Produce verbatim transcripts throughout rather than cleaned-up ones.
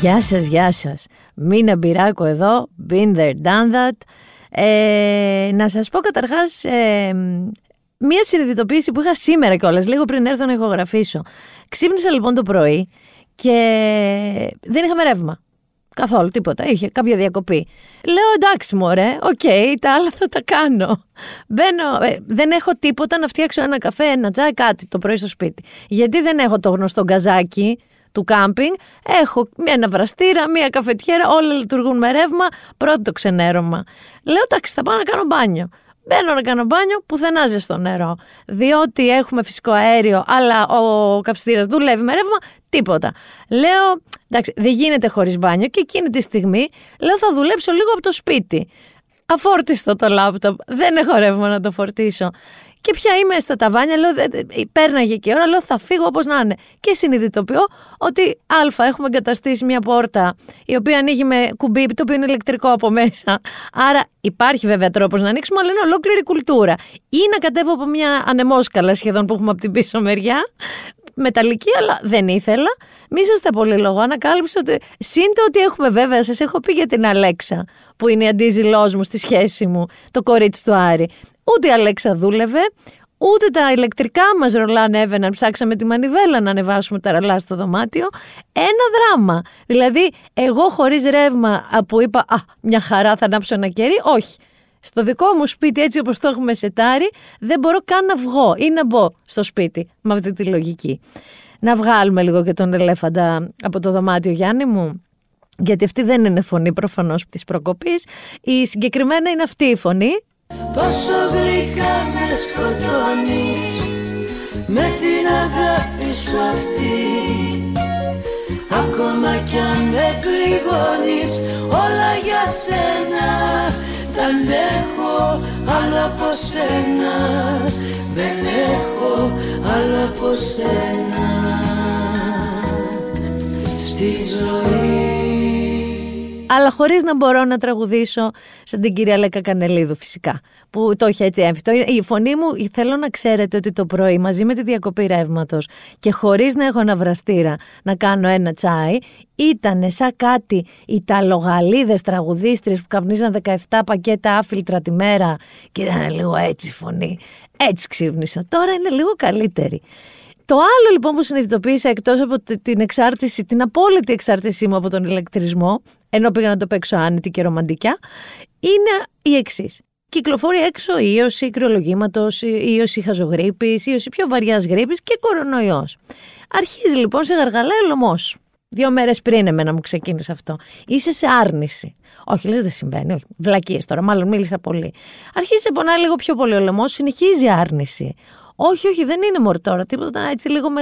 Γεια σας, γεια σας. Μίνα Μπυράκου εδώ, been there, done that. Ε, να σας πω καταρχάς ε, μία συνειδητοποίηση που είχα σήμερα κιόλας, λίγο πριν έρθω να ηχογραφήσω. Ξύπνησα λοιπόν το πρωί και δεν είχαμε ρεύμα. Καθόλου, τίποτα. Είχε κάποια διακοπή. Λέω εντάξει μωρέ, οκ, okay, τα άλλα θα τα κάνω. Μπαίνω, ε, δεν έχω τίποτα να φτιάξω ένα καφέ, ένα τσάι, κάτι το πρωί στο σπίτι. Γιατί δεν έχω το γνωστό γκαζάκι του κάμπινγκ, έχω ένα βραστήρα, μία καφετιέρα, όλα λειτουργούν με ρεύμα, πρώτο το ξενέρωμα. Λέω εντάξει, θα πάω να κάνω μπάνιο. Μπαίνω να κάνω μπάνιο, πουθενά ζεστό νερό. Διότι έχουμε φυσικό αέριο, αλλά ο καυστήρας δουλεύει με ρεύμα, τίποτα. Λέω, εντάξει, δεν γίνεται χωρίς μπάνιο και εκείνη τη στιγμή λέω θα δουλέψω λίγο από το σπίτι. Αφόρτιστο το λάπτοπ, δεν έχω ρεύμα να το φορτίσω. Και πια είμαι στα ταβάνια, λέω, πέρναγε και η ώρα, λέω θα φύγω όπως να είναι. Και συνειδητοποιώ ότι α, έχουμε εγκαταστήσει μια πόρτα η οποία ανοίγει με κουμπί, το οποίο είναι ηλεκτρικό από μέσα. Άρα υπάρχει βέβαια τρόπος να ανοίξουμε, αλλά είναι ολόκληρη κουλτούρα. Ή να κατέβω από μια ανεμόσκαλα σχεδόν που έχουμε από την πίσω μεριά, μεταλλική, αλλά δεν ήθελα. Μη σας τα πολύ λόγω, ανακάλυψα ότι συν το ότι έχουμε βέβαια, σας έχω πει για την Αλέξα, που είναι η αντίζηλός μου στη σχέση μου, το κορίτσι του Άρη. Ούτε η Αλέξα δούλευε, ούτε τα ηλεκτρικά μας ρολά ανέβαιναν, ψάξαμε τη μανιβέλα να ανεβάσουμε τα ρολά στο δωμάτιο. Ένα δράμα. Δηλαδή, εγώ χωρίς ρεύμα που είπα, α, μια χαρά θα ανάψω ένα κερί, όχι. Στο δικό μου σπίτι, έτσι όπως το έχουμε σετάρει, δεν μπορώ καν να βγω ή να μπω στο σπίτι με αυτή τη λογική. Να βγάλουμε λίγο και τον ελέφαντα από το δωμάτιο, Γιάννη μου. Γιατί αυτή δεν είναι φωνή προφανώς της προκοπής. Η συγκεκριμένα είναι αυτή η φωνή. Πόσο γλυκά με σκοτώνεις με την αγάπη σου αυτή. Ακόμα κι αν με πληγώνεις, όλα για σένα τα έχω, άλλο από σένα δεν έχω, άλλο από σένα στη ζωή. Αλλά χωρίς να μπορώ να τραγουδήσω σαν την κυρία Λέκα Κανελίδου φυσικά, που το είχε έτσι έμφυτο. Η φωνή μου, θέλω να ξέρετε ότι το πρωί μαζί με τη διακοπή ρεύματος και χωρίς να έχω ένα βραστήρα να κάνω ένα τσάι, ήτανε σαν κάτι ιταλογαλλίδες τραγουδίστρες που καπνίζαν δεκαεπτά πακέτα άφιλτρα τη μέρα και ήταν λίγο έτσι η φωνή. Έτσι ξύπνησα. Τώρα είναι λίγο καλύτερη. Το άλλο λοιπόν που συνειδητοποίησα, εκτός από την εξάρτηση, την απόλυτη εξάρτησή μου από τον ηλεκτρισμό, ενώ πήγα να το παίξω άνετη και ρομαντικά, είναι η εξής. Κυκλοφορεί έξω η ίωση κρυολογήματος, η ίωση χαζογρίπης, η ίωση πιο βαριάς γρίπης και κορονοϊός. Αρχίζει λοιπόν σε γαργαλά η λωμός. Δύο μέρες πριν εμένα μου ξεκίνησε αυτό. Είσαι σε άρνηση. Όχι, λες δεν συμβαίνει. Όχι. Βλακίες τώρα, μάλλον μίλησα πολύ. Αρχίζει σε πονάει λίγο πιο πολύ ο λαιμός, συνεχίζει η άρνηση. Όχι, όχι, δεν είναι μορτόρα, τίποτα έτσι λίγο με...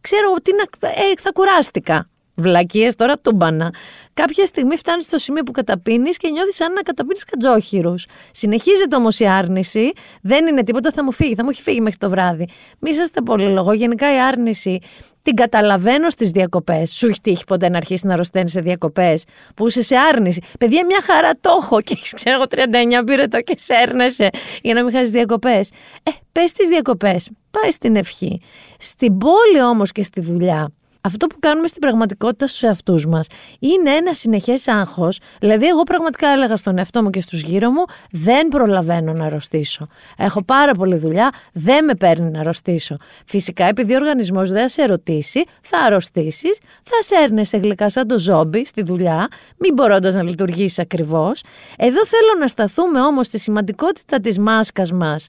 Ξέρω ότι να... ε, θα κουράστηκα. Βλακίες τώρα τούμπανα. Κάποια στιγμή φτάνεις στο σημείο που καταπίνεις και νιώθεις σαν να καταπίνεις κατζόχυρους. Συνεχίζεται όμως η άρνηση, δεν είναι τίποτα, θα μου φύγει, θα μου έχει φύγει μέχρι το βράδυ. Μη σας τα πολυλογώ, γενικά η άρνηση την καταλαβαίνω στις διακοπές. Σου έχει τύχει ποτέ να αρχίσει να αρρωσταίνεις σε διακοπές που είσαι σε άρνηση? Παιδιά, μια χαρά το έχω και έχεις, ξέρω, τριάντα εννιά πυρετό και σέρνεσαι για να μην χάσεις διακοπές. Ε, πες τις διακοπές, πάει στην ευχή. Στην πόλη όμως και στη δουλειά. Αυτό που κάνουμε στην πραγματικότητα στους εαυτούς μας είναι ένα συνεχές άγχος. Δηλαδή, εγώ πραγματικά έλεγα στον εαυτό μου και στους γύρω μου, δεν προλαβαίνω να αρρωστήσω. Έχω πάρα πολλή δουλειά, δεν με παίρνει να αρρωστήσω. Φυσικά, επειδή ο οργανισμός δεν σε ρωτήσει, θα αρρωστήσεις, θα σέρνεσαι γλυκά σαν το ζόμπι στη δουλειά, μην μπορώντας να λειτουργήσεις ακριβώς. Εδώ θέλω να σταθούμε όμως στη σημαντικότητα της μάσκας μας.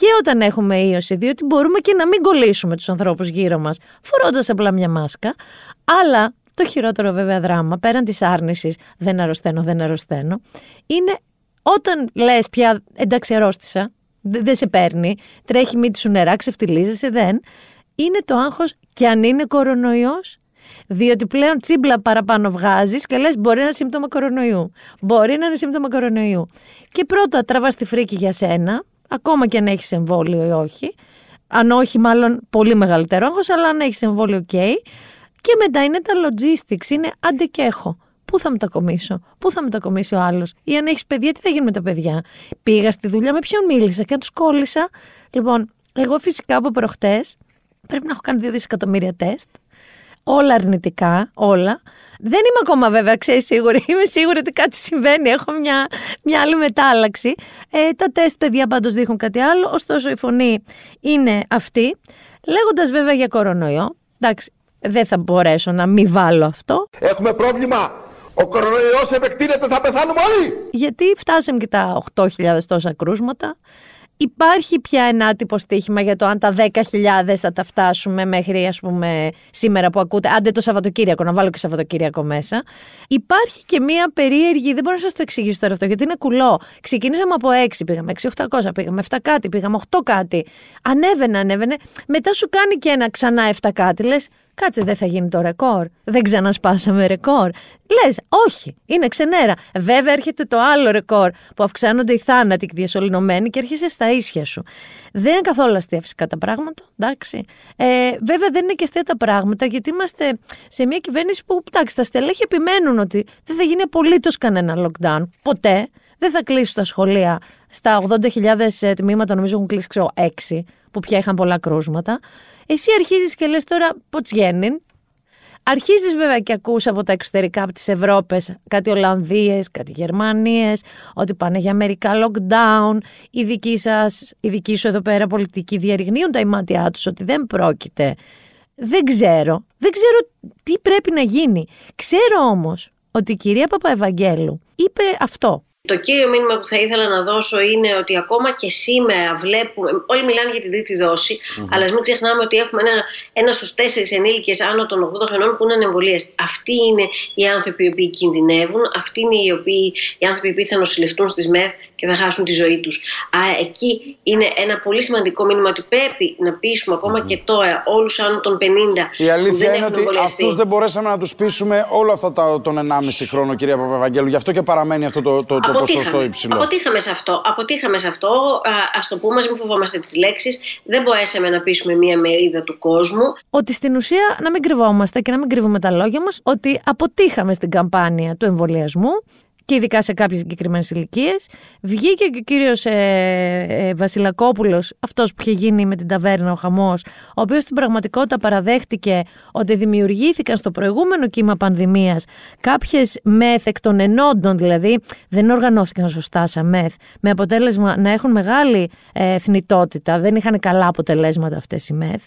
Και όταν έχουμε ίωση, διότι μπορούμε και να μην κολλήσουμε τους ανθρώπους γύρω μας, φορώντας απλά μια μάσκα. Αλλά το χειρότερο βέβαια δράμα, πέραν της άρνησης, δεν αρρωσταίνω, δεν αρρωσταίνω, είναι όταν λες πια εντάξει αρρώστησα, δεν σε παίρνει, τρέχει μύτη σου νερά, ξεφτιλίζεσαι, δεν. Είναι το άγχος και αν είναι κορονοϊός. Διότι πλέον τσίμπλα παραπάνω βγάζεις και λες μπορεί να είναι σύμπτωμα κορονοϊού. Μπορεί να είναι σύμπτωμα κορονοϊού. Και πρώτα τραβάς τη φρίκη για σένα. Ακόμα και αν έχεις εμβόλιο ή όχι. Αν όχι, μάλλον πολύ μεγαλύτερο άγχος, αλλά αν έχεις εμβόλιο, οκ. Okay. Και μετά είναι τα logistics, είναι άντε και έχω. Πού θα μετακομίσω, πού θα μετακομίσει ο άλλος. Ή αν έχεις παιδιά, τι θα γίνει με τα παιδιά. Πήγα στη δουλειά, με ποιον μίλησα και αν τους κόλλησα. Λοιπόν, εγώ φυσικά από προχτές πρέπει να έχω κάνει δύο δισεκατομμύρια τεστ. όλα αρνητικά, όλα. Δεν είμαι ακόμα βέβαια, ξέρεις, σίγουρη. Είμαι σίγουρη ότι κάτι συμβαίνει. Έχω μια, μια άλλη μετάλλαξη. Ε, τα τεστ, παιδιά, πάντως δείχνουν κάτι άλλο. Ωστόσο, η φωνή είναι αυτή. Λέγοντας βέβαια για κορονοϊό. Εντάξει, δεν θα μπορέσω να μην βάλω αυτό. Έχουμε πρόβλημα. Ο κορονοϊός επεκτείνεται, θα πεθάνουμε όλοι. Γιατί φτάσαμε και τα οκτώ χιλιάδες τόσα κρούσματα. Υπάρχει πια ένα άτυπο στοίχημα για το αν τα δέκα χιλιάδες θα τα φτάσουμε μέχρι, ας πούμε, σήμερα που ακούτε. Άντε το Σαββατοκύριακο, να βάλω και Σαββατοκύριακο μέσα. Υπάρχει και μία περίεργη, δεν μπορώ να σας το εξηγήσω τώρα αυτό, γιατί είναι κουλό. Ξεκινήσαμε από έξι, πήγαμε έξι χιλιάδες οκτακόσια, πήγαμε επτά κάτι, πήγαμε οκτώ κάτι. Ανέβαινε, ανέβαινε. Μετά σου κάνει και ένα ξανά επτά κάτι, λες. Κάτσε, δεν θα γίνει το ρεκόρ. Δεν ξανασπάσαμε ρεκόρ. Λες, όχι, είναι ξενέρα. Βέβαια, έρχεται το άλλο ρεκόρ που αυξάνονται οι θάνατοι διασωληνωμένοι και έρχεσαι στα ίσια σου. Δεν είναι καθόλου αστεία φυσικά τα πράγματα. Εντάξει. Ε, βέβαια, δεν είναι και αστεία τα πράγματα, γιατί είμαστε σε μια κυβέρνηση που, εντάξει, τα στελέχη επιμένουν ότι δεν θα γίνει απολύτως κανένα lockdown. Ποτέ. Δεν θα κλείσουν τα σχολεία. Στα ογδόντα χιλιάδες τμήματα, νομίζω, έχουν κλείσει ξέρω, έξι, που πια είχαν πολλά κρούσματα. Εσύ αρχίζεις και λες τώρα ποτσγέννην. Αρχίζεις βέβαια και ακούς από τα εξωτερικά, από τις Ευρώπες, κάτι Ολλανδίες, κάτι Γερμανίες, ότι πάνε για μερικά lockdown. Οι δικοί σας, οι δικοί σου εδώ πέρα πολιτικοί διαρριγνύουν τα ημάτια τους ότι δεν πρόκειται. Δεν ξέρω. Δεν ξέρω τι πρέπει να γίνει. Ξέρω όμως ότι η κυρία Παπαευαγγέλου είπε αυτό. Το κύριο μήνυμα που θα ήθελα να δώσω είναι ότι ακόμα και σήμερα βλέπουμε, όλοι μιλάνε για την τρίτη δόση, mm-hmm. αλλά μην ξεχνάμε ότι έχουμε ένα, ένα στους τέσσερις ενήλικες άνω των ογδόντα χρονών που είναι ανεμβολίες. Αυτοί είναι οι άνθρωποι οι οποίοι κινδυνεύουν, αυτοί είναι οι, οποίοι, οι άνθρωποι οι οποίοι θα νοσηλευτούν στις ΜΕΘ και θα χάσουν τη ζωή τους. Α, εκεί είναι ένα πολύ σημαντικό μήνυμα ότι πρέπει να πείσουμε ακόμα mm-hmm. και τώρα όλους άνω των πενήντα. Η αλήθεια είναι ότι αυτούς δεν μπορέσαμε να τους πείσουμε όλο αυτό τον ενάμιση χρόνο, κυρία Παπαευαγγέλου. Γι' αυτό και παραμένει αυτό το, το, το... Αποτύχαμε. Αποτύχαμε σε αυτό. Αποτύχαμε σε αυτό. Α, ας το πούμε, μην φοβόμαστε τις λέξεις. Δεν μπορέσαμε να πείσουμε μία μερίδα του κόσμου. Ότι στην ουσία να μην κρυβόμαστε και να μην κρύβουμε τα λόγια μας, ότι αποτύχαμε στην καμπάνια του εμβολιασμού και ειδικά σε κάποιες συγκεκριμένες ηλικίες. Βγήκε και ο κύριος ε, ε, Βασιλακόπουλος, αυτός που είχε γίνει με την ταβέρνα ο χαμός, ο οποίος στην πραγματικότητα παραδέχτηκε ότι δημιουργήθηκαν στο προηγούμενο κύμα πανδημίας κάποιες ΜΕΘ εκ των ενόντων, δηλαδή δεν οργανώθηκαν σωστά σαν ΜΕΘ, με αποτέλεσμα να έχουν μεγάλη ε, θνητότητα, δεν είχαν καλά αποτελέσματα αυτές οι ΜΕΘ.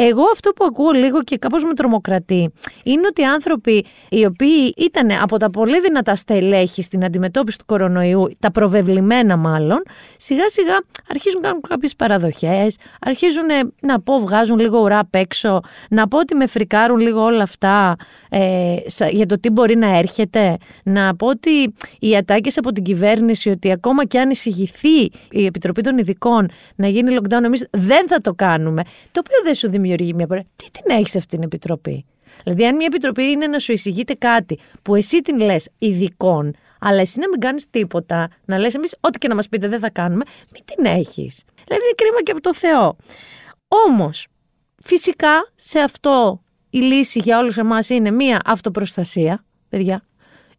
Εγώ αυτό που ακούω λίγο και κάπως με τρομοκρατεί είναι ότι άνθρωποι οι οποίοι ήταν από τα πολύ δυνατά στελέχη στην αντιμετώπιση του κορονοϊού, τα προβεβλημένα μάλλον, σιγά σιγά αρχίζουν να κάνουν κάποιες παραδοχές, αρχίζουν να πω, βγάζουν λίγο ουρά απ' έξω, να πω ότι με φρικάρουν λίγο όλα αυτά ε, για το τι μπορεί να έρχεται, να πω ότι οι ατάκες από την κυβέρνηση, ότι ακόμα και αν εισηγηθεί η Επιτροπή των Ειδικών να γίνει lockdown, εμείς δεν θα το κάνουμε, το οποίο δεν σου δημιουργεί μια παρέα. Τι την έχεις αυτή την Επιτροπή? Δηλαδή, αν μια επιτροπή είναι να σου εισηγείται κάτι που εσύ την λες ειδικών, αλλά εσύ να μην κάνεις τίποτα, να λες εμείς ό,τι και να μας πείτε δεν θα κάνουμε, μην την έχεις. Δηλαδή, είναι κρίμα και από το Θεό. Όμως, φυσικά σε αυτό η λύση για όλους εμάς είναι μια αυτοπροστασία, παιδιά.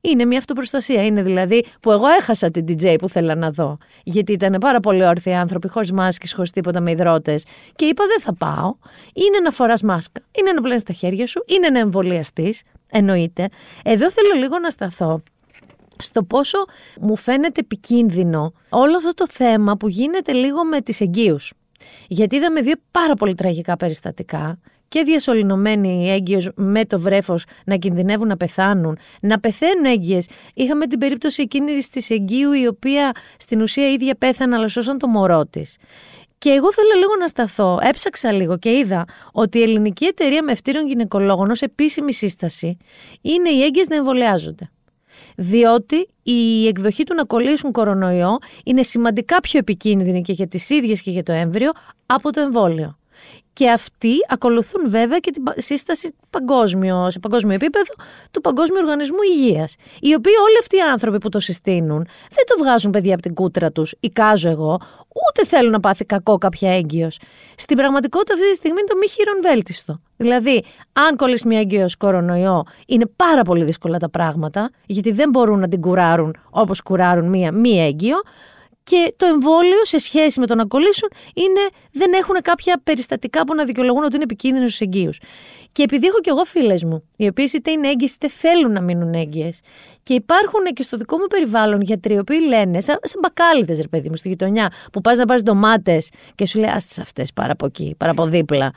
Είναι μια αυτοπροστασία. Είναι δηλαδή που εγώ έχασα την ντι τζέι που θέλω να δω. Γιατί ήταν πάρα πολύ όρθιοι άνθρωποι, χωρίς μάσκες, χωρίς τίποτα, με υδρότες. Και είπα: δεν θα πάω. Είναι να φοράς μάσκα. Είναι να πλένεις τα χέρια σου. Είναι να εμβολιαστείς. Εννοείται. Εδώ θέλω λίγο να σταθώ στο πόσο μου φαίνεται επικίνδυνο όλο αυτό το θέμα που γίνεται λίγο με τις εγγύους. Γιατί είδαμε δύο πάρα πολύ τραγικά περιστατικά. Και διασωληνωμένοι έγκυες με το βρέφος να κινδυνεύουν να πεθάνουν, να πεθαίνουν έγκυες. Είχαμε την περίπτωση εκείνη της εγγύου, η οποία στην ουσία ίδια πέθανε, αλλά σώσαν το μωρό της. Και εγώ θέλω λίγο να σταθώ. Έψαξα λίγο και είδα ότι η Ελληνική Εταιρεία Μευτήριων Γυναικολόγων ως επίσημη σύσταση είναι οι έγκυες να εμβολιάζονται. Διότι η εκδοχή του να κολλήσουν κορονοϊό είναι σημαντικά πιο επικίνδυνη και για τις ίδιες και για το έμβριο από το εμβόλιο. Και αυτοί ακολουθούν βέβαια και την σύσταση παγκόσμιο, σε παγκόσμιο επίπεδο του Παγκόσμιου Οργανισμού Υγείας. Οι οποίοι όλοι αυτοί οι άνθρωποι που το συστήνουν δεν το βγάζουν παιδιά από την κούτρα τους, εικάζω εγώ, ούτε θέλουν να πάθει κακό κάποια έγκυος. Στην πραγματικότητα αυτή τη στιγμή είναι το μη χειρον βέλτιστο. Δηλαδή, αν κολλήσει μια έγκυος κορονοϊό, είναι πάρα πολύ δύσκολα τα πράγματα, γιατί δεν μπορούν να την κουράρουν όπως κουράρουν μία μη έγκυο. και το εμβόλιο σε σχέση με το να κολλήσουν είναι, δεν έχουν κάποια περιστατικά που να δικαιολογούν ότι είναι επικίνδυνο στους εγγύους. Και επειδή έχω και εγώ φίλες μου, οι οποίες είτε είναι έγκυες είτε θέλουν να μείνουν έγκυες, και υπάρχουν και στο δικό μου περιβάλλον γιατροί οι οποίοι λένε, σαν μπακάλιδες ρε παιδί μου στη γειτονιά, που πας να πάρεις ντομάτες και σου λέει, ας τις αυτές πάρα από εκεί, πάρα από δίπλα.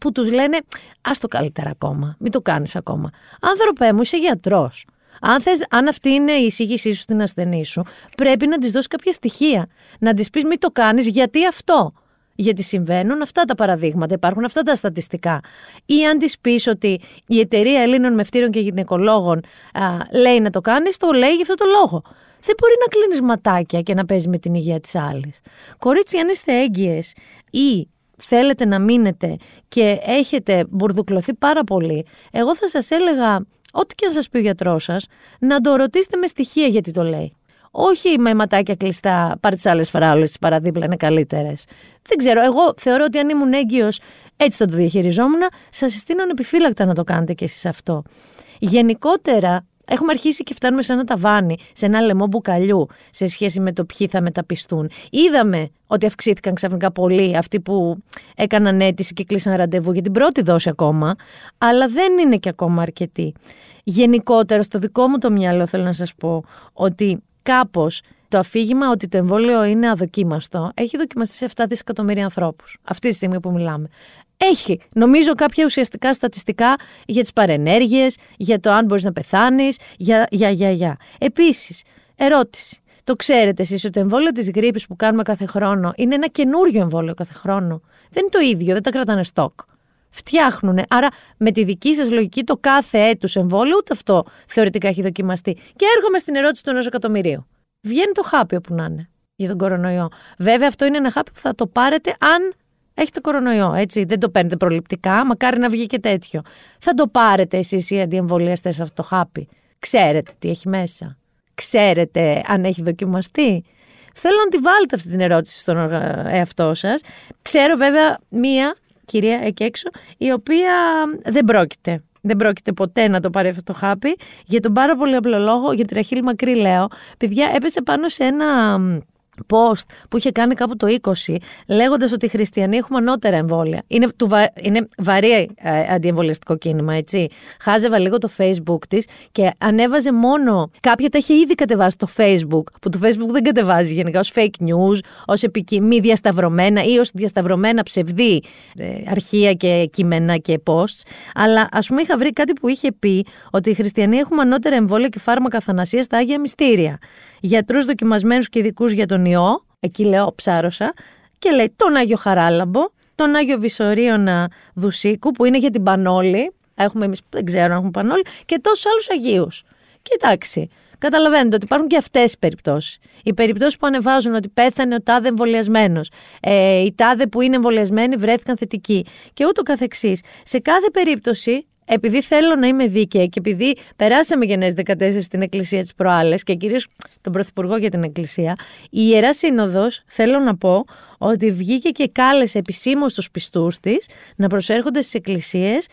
Που τους λένε, ας το καλύτερα ακόμα, μην το κάνεις ακόμα. Άνθρωπέ μου, είσαι γιατρός. Αν, θες, αν αυτή είναι η εισήγησή σου στην ασθενή σου, πρέπει να της δώσεις κάποια στοιχεία. Να της πεις, μην το κάνεις, γιατί αυτό. Γιατί συμβαίνουν αυτά τα παραδείγματα, υπάρχουν αυτά τα στατιστικά. Ή αν της πεις ότι η εταιρεία Ελλήνων Μευτήριων και Γυναικολόγων α, λέει να το κάνεις, το λέει γι' αυτό το λόγο. Δεν μπορεί να κλείνεις ματάκια και να παίζεις με την υγεία της άλλης. Κορίτσι, αν είστε έγκυες ή θέλετε να μείνετε και έχετε μπουρδουκλωθεί πάρα πολύ, εγώ θα σας έλεγα, ό,τι και αν σας πει ο γιατρός σας, να το ρωτήσετε με στοιχεία γιατί το λέει. Όχι με ματάκια κλειστά, πάρε τις άλλες φράουλες, τις παραδίπλα είναι καλύτερες. Δεν ξέρω, εγώ θεωρώ ότι αν ήμουν έγκυος, έτσι θα το διαχειριζόμουν. Σας συστήνω ανεπιφύλακτα να το κάνετε κι εσείς αυτό. Γενικότερα, έχουμε αρχίσει και φτάνουμε σε ένα ταβάνι, σε ένα λαιμό μπουκαλιού, σε σχέση με το ποιοι θα μεταπιστούν. Είδαμε ότι αυξήθηκαν ξαφνικά πολλοί αυτοί που έκαναν αίτηση και κλείσαν ραντεβού για την πρώτη δόση ακόμα, αλλά δεν είναι και ακόμα αρκετοί. Γενικότερα, στο δικό μου το μυαλό θέλω να σας πω ότι κάπως το αφήγημα ότι το εμβόλιο είναι αδοκίμαστο έχει δοκιμαστεί σε επτά δισεκατομμύρια ανθρώπους, αυτή τη στιγμή που μιλάμε. Έχει, νομίζω, κάποια ουσιαστικά στατιστικά για τις παρενέργειες, για το αν μπορείς να πεθάνεις, για, για, για, για. Επίσης, ερώτηση. Το ξέρετε εσείς ότι το εμβόλιο της γρίπης που κάνουμε κάθε χρόνο είναι ένα καινούριο εμβόλιο κάθε χρόνο. Δεν είναι το ίδιο, δεν τα κρατάνε στόκ. Φτιάχνουνε. Άρα, με τη δική σας λογική, το κάθε έτους εμβόλιο, ούτε αυτό θεωρητικά έχει δοκιμαστεί. Και έρχομαι στην ερώτηση του ενός εκατομμυρίου. Βγαίνει το χάπι όπου να είναι για τον κορονοϊό. Βέβαια, αυτό είναι ένα χάπι που θα το πάρετε αν έχετε κορονοϊό, έτσι. Δεν το παίρνετε προληπτικά, μακάρι να βγει και τέτοιο. Θα το πάρετε εσείς οι αντιεμβολιαστές αυτό το χάπι. Ξέρετε τι έχει μέσα. Ξέρετε αν έχει δοκιμαστεί. Θέλω να τη βάλετε αυτή την ερώτηση στον εαυτό σας. Ξέρω βέβαια μία κυρία εκεί έξω, η οποία δεν πρόκειται. Δεν πρόκειται ποτέ να το πάρει αυτό το χάπι. Για τον πάρα πολύ απλό λόγο, για τη Ράχηλ Μακρή λέω, παιδιά, έπεσε πάνω σε ένα post που είχε κάνει κάπου το είκοσι, λέγοντας ότι οι χριστιανοί έχουμε ανώτερα εμβόλια. Είναι, του βα... είναι βαρύ ε, αντιεμβολιαστικό κίνημα, έτσι. Χάζευα λίγο το Facebook της και ανέβαζε μόνο. Κάποια τα είχε ήδη κατεβάσει το Facebook, που το Facebook δεν κατεβάζει γενικά ως fake news, ως επικοι... μη διασταυρωμένα ή ως διασταυρωμένα ψευδή ε, αρχεία και κείμενα και posts. Αλλά ας πούμε είχα βρει κάτι που είχε πει ότι οι χριστιανοί έχουμε ανώτερα εμβόλια και φάρμακα θανασία στα Άγια Μυστήρια. Γιατρούς δοκιμασμένους και ειδικούς για τον ιό, εκεί λέω ψάρωσα, και λέει τον Άγιο Χαράλαμπο, τον Άγιο Βυσσωρίωνα Δουσίκου, που είναι για την Πανόλη, έχουμε εμείς, δεν ξέρω αν έχουμε Πανόλη, και τόσους άλλους Αγίους. Κοιτάξτε, καταλαβαίνετε ότι υπάρχουν και αυτές οι περιπτώσεις. Οι περιπτώσεις που ανεβάζουν ότι πέθανε ο τάδε εμβολιασμένος, ε, οι τάδε που είναι εμβολιασμένοι βρέθηκαν θετικοί και ούτω καθεξής. Σε κάθε περίπτωση, επειδή θέλω να είμαι δίκαιη και επειδή περάσαμε Γενναίες δεκατέσσερα στην Εκκλησία της προάλλες και κυρίως τον Πρωθυπουργό για την Εκκλησία, η Ιερά Σύνοδος, θέλω να πω, ότι βγήκε και κάλεσε επισήμως τους πιστούς της να προσέρχονται στις εκκλησίες,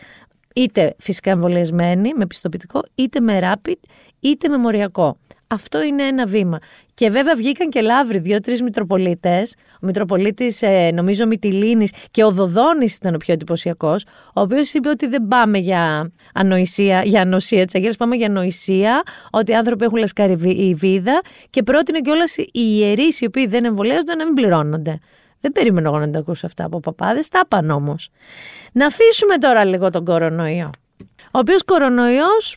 είτε φυσικά εμβολιασμένοι με πιστοποιητικό, είτε με rapid, είτε με μοριακό. Αυτό είναι ένα βήμα. Και βέβαια βγήκαν και λαύροι δύο-τρεις μητροπολίτες. Ο μητροπολίτης, νομίζω, Μυτιλίνης και ο Δοδόνης ήταν ο πιο εντυπωσιακός, ο οποίος είπε ότι δεν πάμε για ανοησία, για ανοσία της Αγγέλας, πάμε για ανοησία, ότι οι άνθρωποι έχουν λασκάρει βίδα, και πρότεινε κιόλας οι ιερείς οι οποίοι δεν εμβολιάζονται να μην πληρώνονται. Δεν περίμενα εγώ να τα ακούσω αυτά από παπάδες, τα είπαν όμως. Να αφήσουμε τώρα λίγο τον κορονοϊό. Ο οποίος κορονοϊός,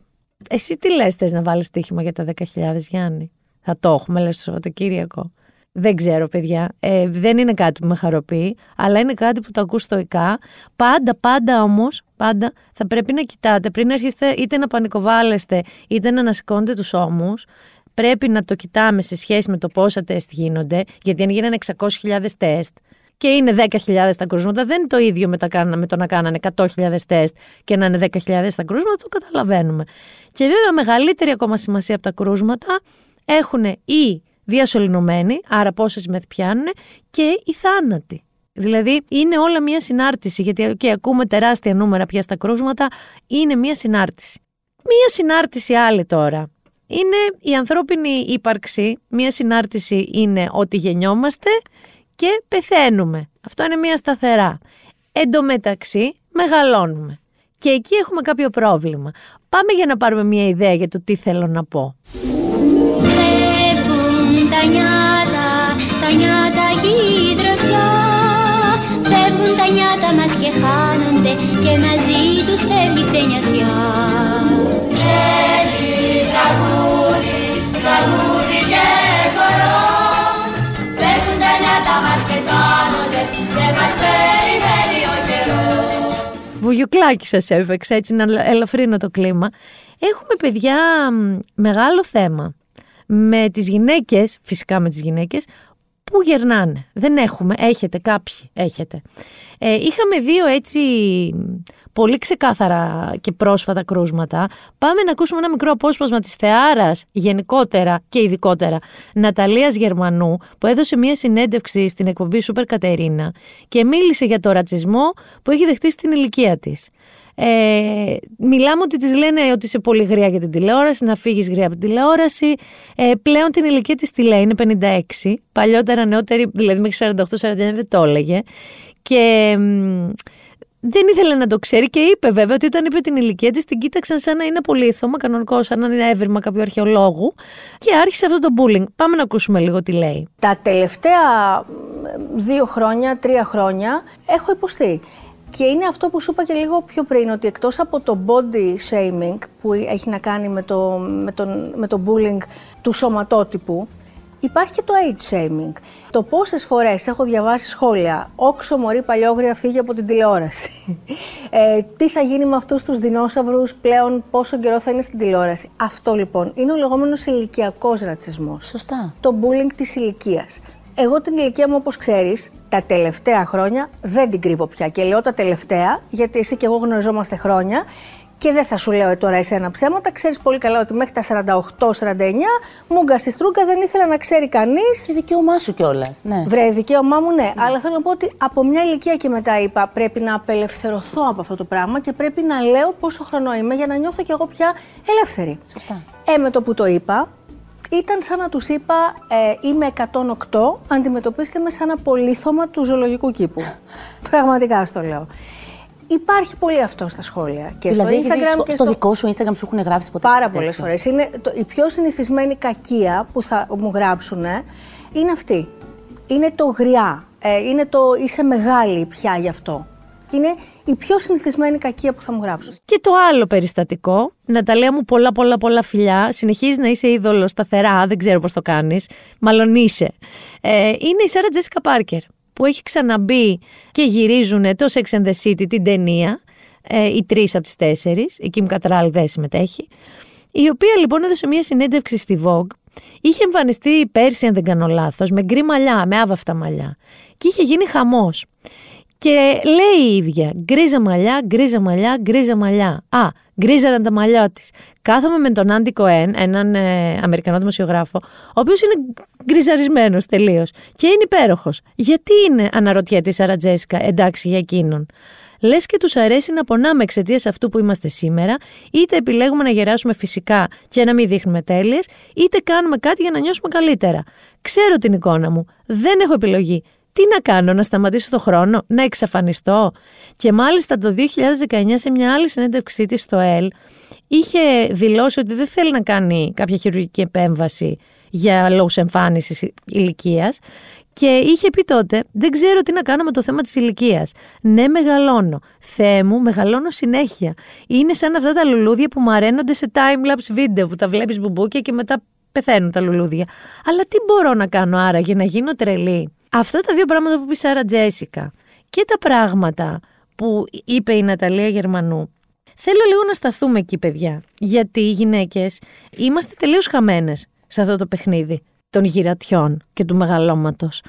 εσύ τι λες, θες να βάλεις στοίχημα για τα δέκα χιλιάδες, Γιάννη? Θα το έχουμε, λες, το Σαββατοκύριακο? Δεν ξέρω, παιδιά. Ε, δεν είναι κάτι που με χαροποιεί, αλλά είναι κάτι που το ακούς στοικά. Πάντα, πάντα όμως, πάντα θα πρέπει να κοιτάτε, πριν αρχίσετε είτε να πανικοβάλλεστε, είτε να ανασηκώνετε τους ώμους, πρέπει να το κοιτάμε σε σχέση με το πόσα τεστ γίνονται, γιατί αν γίνανε εξακόσιες χιλιάδες τεστ και είναι δέκα χιλιάδες τα κρούσματα, δεν είναι το ίδιο με, τα, με το να κάνανε εκατό χιλιάδες τεστ και να είναι δέκα χιλιάδες τα κρούσματα, το καταλαβαίνουμε. Και βέβαια μεγαλύτερη ακόμα σημασία από τα κρούσματα έχουν οι διασωληνωμένοι, άρα πόσες μεθ πιάνουν, και οι θάνατοι. Δηλαδή είναι όλα μια συνάρτηση, γιατί okay, ακούμε τεράστια νούμερα πια στα κρούσματα, είναι μια συνάρτηση. Μια συνάρτηση άλλη τώρα είναι η ανθρώπινη ύπαρξη. Μία συνάρτηση είναι ότι γεννιόμαστε και πεθαίνουμε. Αυτό είναι μία σταθερά. Εν τω μεταξύ μεγαλώνουμε. Και εκεί έχουμε κάποιο πρόβλημα. Πάμε για να πάρουμε μία ιδέα για το τι θέλω να πω. Φεύγουν τα νιάτα, τα νιάτα γη δροσιά. Φεύγουν τα νιάτα μας και χάνονται και μαζί τους φεύγει ξενιασιά. Φεύγει τραγούδι, τραγούδι και χορό. Φεύγουν τα νιάτα μας και χάνονται και μας περιμένει ο καιρός. Βουγιουκλάκι σας έφεξα, έτσι να ελαφρύνω το κλίμα. Έχουμε, παιδιά, μεγάλο θέμα με τις γυναίκες, φυσικά με τις γυναίκες, που γερνάνε. Δεν έχουμε, έχετε κάποιοι, έχετε. Ε, είχαμε δύο έτσι πολύ ξεκάθαρα και πρόσφατα κρούσματα. Πάμε να ακούσουμε ένα μικρό απόσπασμα της θεάρας γενικότερα και ειδικότερα Ναταλίας Γερμανού, που έδωσε μια συνέντευξη στην εκπομπή Super Κατερίνα και μίλησε για το ρατσισμό που έχει δεχτεί στην ηλικία της. Ε, μιλάμε ότι της λένε ότι είσαι πολύ γριά για την τηλεόραση, να φύγεις γριά από την τηλεόραση. Ε, πλέον την ηλικία της τη λέει, είναι πενήντα έξι, παλιότερα νεότερη, δηλαδή μέχρι σαράντα οκτώ σαράντα εννιά δεν το έλεγε. Και ε, δεν ήθελε να το ξέρει και είπε βέβαια ότι όταν είπε την ηλικία της την κοίταξαν σαν να είναι πολύθωμα, κανονικό, σαν να είναι έβριμα κάποιου αρχαιολόγου, και άρχισε αυτό το bullying. Πάμε να ακούσουμε λίγο τι λέει. Τα τελευταία δύο χρόνια, τρία χρόνια έχω υποστεί. Και είναι αυτό που σου είπα και λίγο πιο πριν, ότι εκτός από το body shaming που έχει να κάνει με το, με τον, με το bullying του σωματότυπου, υπάρχει και το age shaming. Το πόσες φορές έχω διαβάσει σχόλια «Όξο μωρή παλιόγρια, φύγει από την τηλεόραση», ε, «Τι θα γίνει με αυτούς τους δεινόσαυρους πλέον, πόσο καιρό θα είναι στην τηλεόραση». Αυτό λοιπόν είναι ο λεγόμενος ηλικιακός ρατσισμός. Σωστά. Το bullying της ηλικίας. Εγώ την ηλικία μου, όπως ξέρεις, τα τελευταία χρόνια δεν την κρύβω πια. Και λέω τα τελευταία, γιατί εσύ και εγώ γνωριζόμαστε χρόνια και δεν θα σου λέω τώρα εσένα ψέματα. Ξέρεις πολύ καλά ότι μέχρι τα σαράντα οκτώ σαράντα εννιά μούγκα στη στρούγκα, δεν ήθελα να ξέρει κανείς. Είναι δικαίωμά σου κιόλας. Ναι. Βρε, δικαίωμά μου, ναι. ναι. Αλλά θέλω να πω ότι από μια ηλικία και μετά είπα πρέπει να απελευθερωθώ από αυτό το πράγμα και πρέπει να λέω πόσο χρονό είμαι για να νιώθω κι εγώ πια ελεύθερη. Σωστά. Ε, με το που το είπα. Ήταν σαν να τους είπα, ε, είμαι εκατόν οκτώ, αντιμετωπίστε με σαν ένα πολύθωμα του ζωολογικού κήπου. Πραγματικά στο λέω. Υπάρχει πολύ αυτό στα σχόλια. Και δηλαδή, στο, Instagram στο, και στο... στο δικό σου Instagram σου έχουν γράψει ποτέ? Πάρα πολλές φορές. Είναι το, η πιο συνηθισμένη κακία που θα μου γράψουν είναι αυτή. Είναι το γριά. Ε, είναι το είσαι μεγάλη πια γι' αυτό. Είναι η πιο συνηθισμένη κακία που θα μου γράψουν. Και το άλλο περιστατικό, Ναταλία μου, πολλά πολλά πολλά φιλιά, συνεχίζεις να είσαι είδωλο σταθερά, δεν ξέρω πώς το κάνεις, μάλλον είσαι. Ε, είναι η Σάρα Τζέσικα Πάρκερ, που έχει ξαναμπεί και γυρίζουν το Sex and the City, την ταινία, ε, οι τρεις από τις τέσσερις, η Kim Cattrall δεν συμμετέχει, η οποία λοιπόν έδωσε μια συνέντευξη στη Vogue. Είχε εμφανιστεί πέρσι, αν δεν κάνω λάθος, με γκρι μαλλιά, με άβαφτα μαλλιά, και είχε γίνει χαμός. Και λέει η ίδια, γκρίζα μαλλιά, γκρίζα μαλλιά, γκρίζα μαλλιά. Α, γκρίζαραν τα μαλλιά της. Κάθαμε με τον Άντι Κοέν, έναν ε, Αμερικανό δημοσιογράφο, ο οποίος είναι γκριζαρισμένος τελείως. Και είναι υπέροχος. Γιατί είναι, αναρωτιέται η Σάρα Τζέσικα, εντάξει για εκείνον. Λες και τους αρέσει να πονάμε εξαιτίας αυτού που είμαστε σήμερα, είτε επιλέγουμε να γεράσουμε φυσικά και να μην δείχνουμε τέλειες, είτε κάνουμε κάτι για να νιώσουμε καλύτερα. Ξέρω την εικόνα μου. Δεν έχω επιλογή. Τι να κάνω, να σταματήσω το χρόνο, να εξαφανιστώ? Και μάλιστα το δύο χιλιάδες δεκαεννιά σε μια άλλη συνέντευξή της στο ΕΛ είχε δηλώσει ότι δεν θέλει να κάνει κάποια χειρουργική επέμβαση για λόγους εμφάνισης ηλικίας και είχε πει τότε «Δεν ξέρω τι να κάνω με το θέμα της ηλικίας. Ναι, μεγαλώνω. Θεέ μου, μεγαλώνω συνέχεια. Είναι σαν αυτά τα λουλούδια που μαραίνονται σε time-lapse βίντεο που τα βλέπεις μπουμπούκια και μετά πεθαίνουν τα λουλούδια. Αλλά τι μπορώ να κάνω άρα για να γίνω τρελή?» Αυτά τα δύο πράγματα που πει η Σάρα Τζέσικα και τα πράγματα που είπε η Ναταλία Γερμανού, θέλω λίγο να σταθούμε εκεί, παιδιά. Γιατί οι γυναίκες είμαστε τελείως χαμένες σε αυτό το παιχνίδι των γυρατιών και του μεγαλώματος.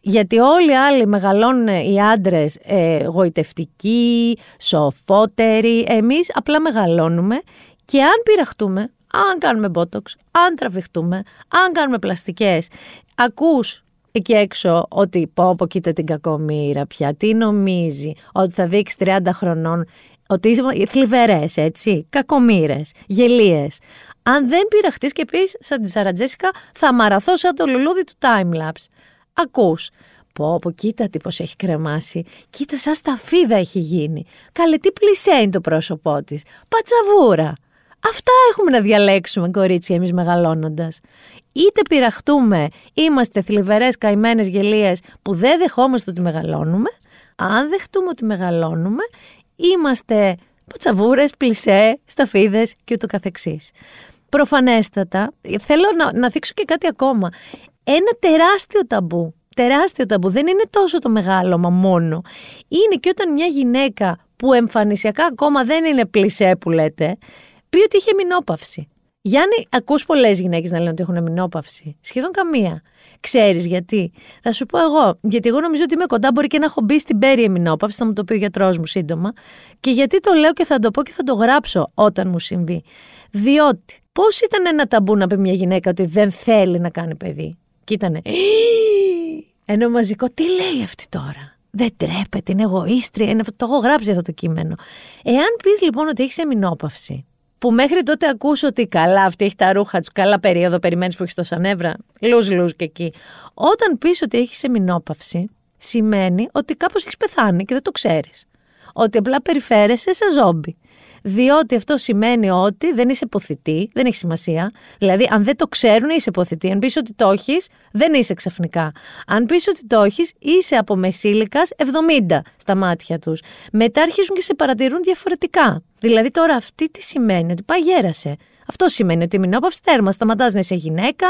Γιατί όλοι οι άλλοι μεγαλώνουν, οι άντρες ε, γοητευτικοί, σοφότεροι. Εμείς απλά μεγαλώνουμε και αν πειραχτούμε, αν κάνουμε μπότοξ, αν τραβηχτούμε, αν κάνουμε πλαστικές, ακούς εκεί έξω ότι πω πω κοίτα την κακομοίρα πια, τι νομίζει, ότι θα δείξει τριάντα χρονών, ότι είσαι θλιβερές, έτσι, κακομοίρες, γελίες. αν δεν πειραχτείς και πεις σαν τη Σάρα Τζέσικα, θα μαραθώ σαν το λουλούδι του timelapse. Ακούς. Πω, πω, κοίτα τι πως έχει κρεμάσει. Κοίτα σαν σταφίδα έχει γίνει. Καλέ, τι πλησέ είναι το πρόσωπό της. Πατσαβούρα. Αυτά έχουμε να διαλέξουμε, κορίτσια, εμείς μεγαλώνοντας. Είτε πειραχτούμε, είμαστε θλιβερές, καημένες, γελίες, που δεν δεχόμαστε ότι μεγαλώνουμε. Αν δεχτούμε ότι μεγαλώνουμε, είμαστε πατσαβούρες, πλησέ, σταφίδες και ούτω καθεξής. Προφανέστατα, θέλω να, να δείξω και κάτι ακόμα. Ένα τεράστιο ταμπού. Τεράστιο ταμπού. Δεν είναι τόσο το μεγάλωμα μόνο. Είναι και όταν μια γυναίκα που εμφανισιακά ακόμα δεν είναι πλησέ που λέτε, πει ότι είχε μηνόπαυση. Γιάννη, ακούς πολλές γυναίκες να λένε ότι έχουν μηνόπαυση. Σχεδόν καμία. Ξέρεις γιατί? Θα σου πω εγώ. Γιατί εγώ νομίζω ότι είμαι κοντά, μπορεί και να έχω μπει στην πέρυε μηνόπαυση, θα μου το πει ο γιατρός μου σύντομα. Και γιατί το λέω και θα το πω και θα το γράψω όταν μου συμβεί. Διότι πώς ήταν ένα ταμπού να πει μια γυναίκα ότι δεν θέλει να κάνει παιδί. Και ήτανε. Ενώ μαζικό, τι λέει αυτή τώρα. Δεν τρέπεται, είναι εγωίστρια. Είναι... Το έχω γράψει αυτό το κείμενο. Εάν πεις λοιπόν ότι έχεις μηνόπαυση, που μέχρι τότε ακούσω ότι καλά, αυτή έχει τα ρούχα τους, καλά περίοδο, περιμένεις που έχεις τόσα νεύρα, λούς λούς και εκεί. Όταν πεις ότι έχεις εμμηνόπαυση, σημαίνει ότι κάπως έχεις πεθάνει και δεν το ξέρεις. Ότι απλά περιφέρεσαι σε ζόμπι. Διότι αυτό σημαίνει ότι δεν είσαι ποθητή, δεν έχει σημασία. Δηλαδή, αν δεν το ξέρουν, είσαι ποθητή. Αν πεις ότι το έχεις, δεν είσαι ξαφνικά. Αν πεις ότι το έχεις, είσαι από μεσήλικας εβδομήντα στα μάτια τους. Μετά αρχίζουν και σε παρατηρούν διαφορετικά. Δηλαδή, τώρα αυτή τι σημαίνει? Ότι πάει γέρασε. Αυτό σημαίνει ότι η μηνόπαυση τέρμα. Σταματάς να είσαι γυναίκα,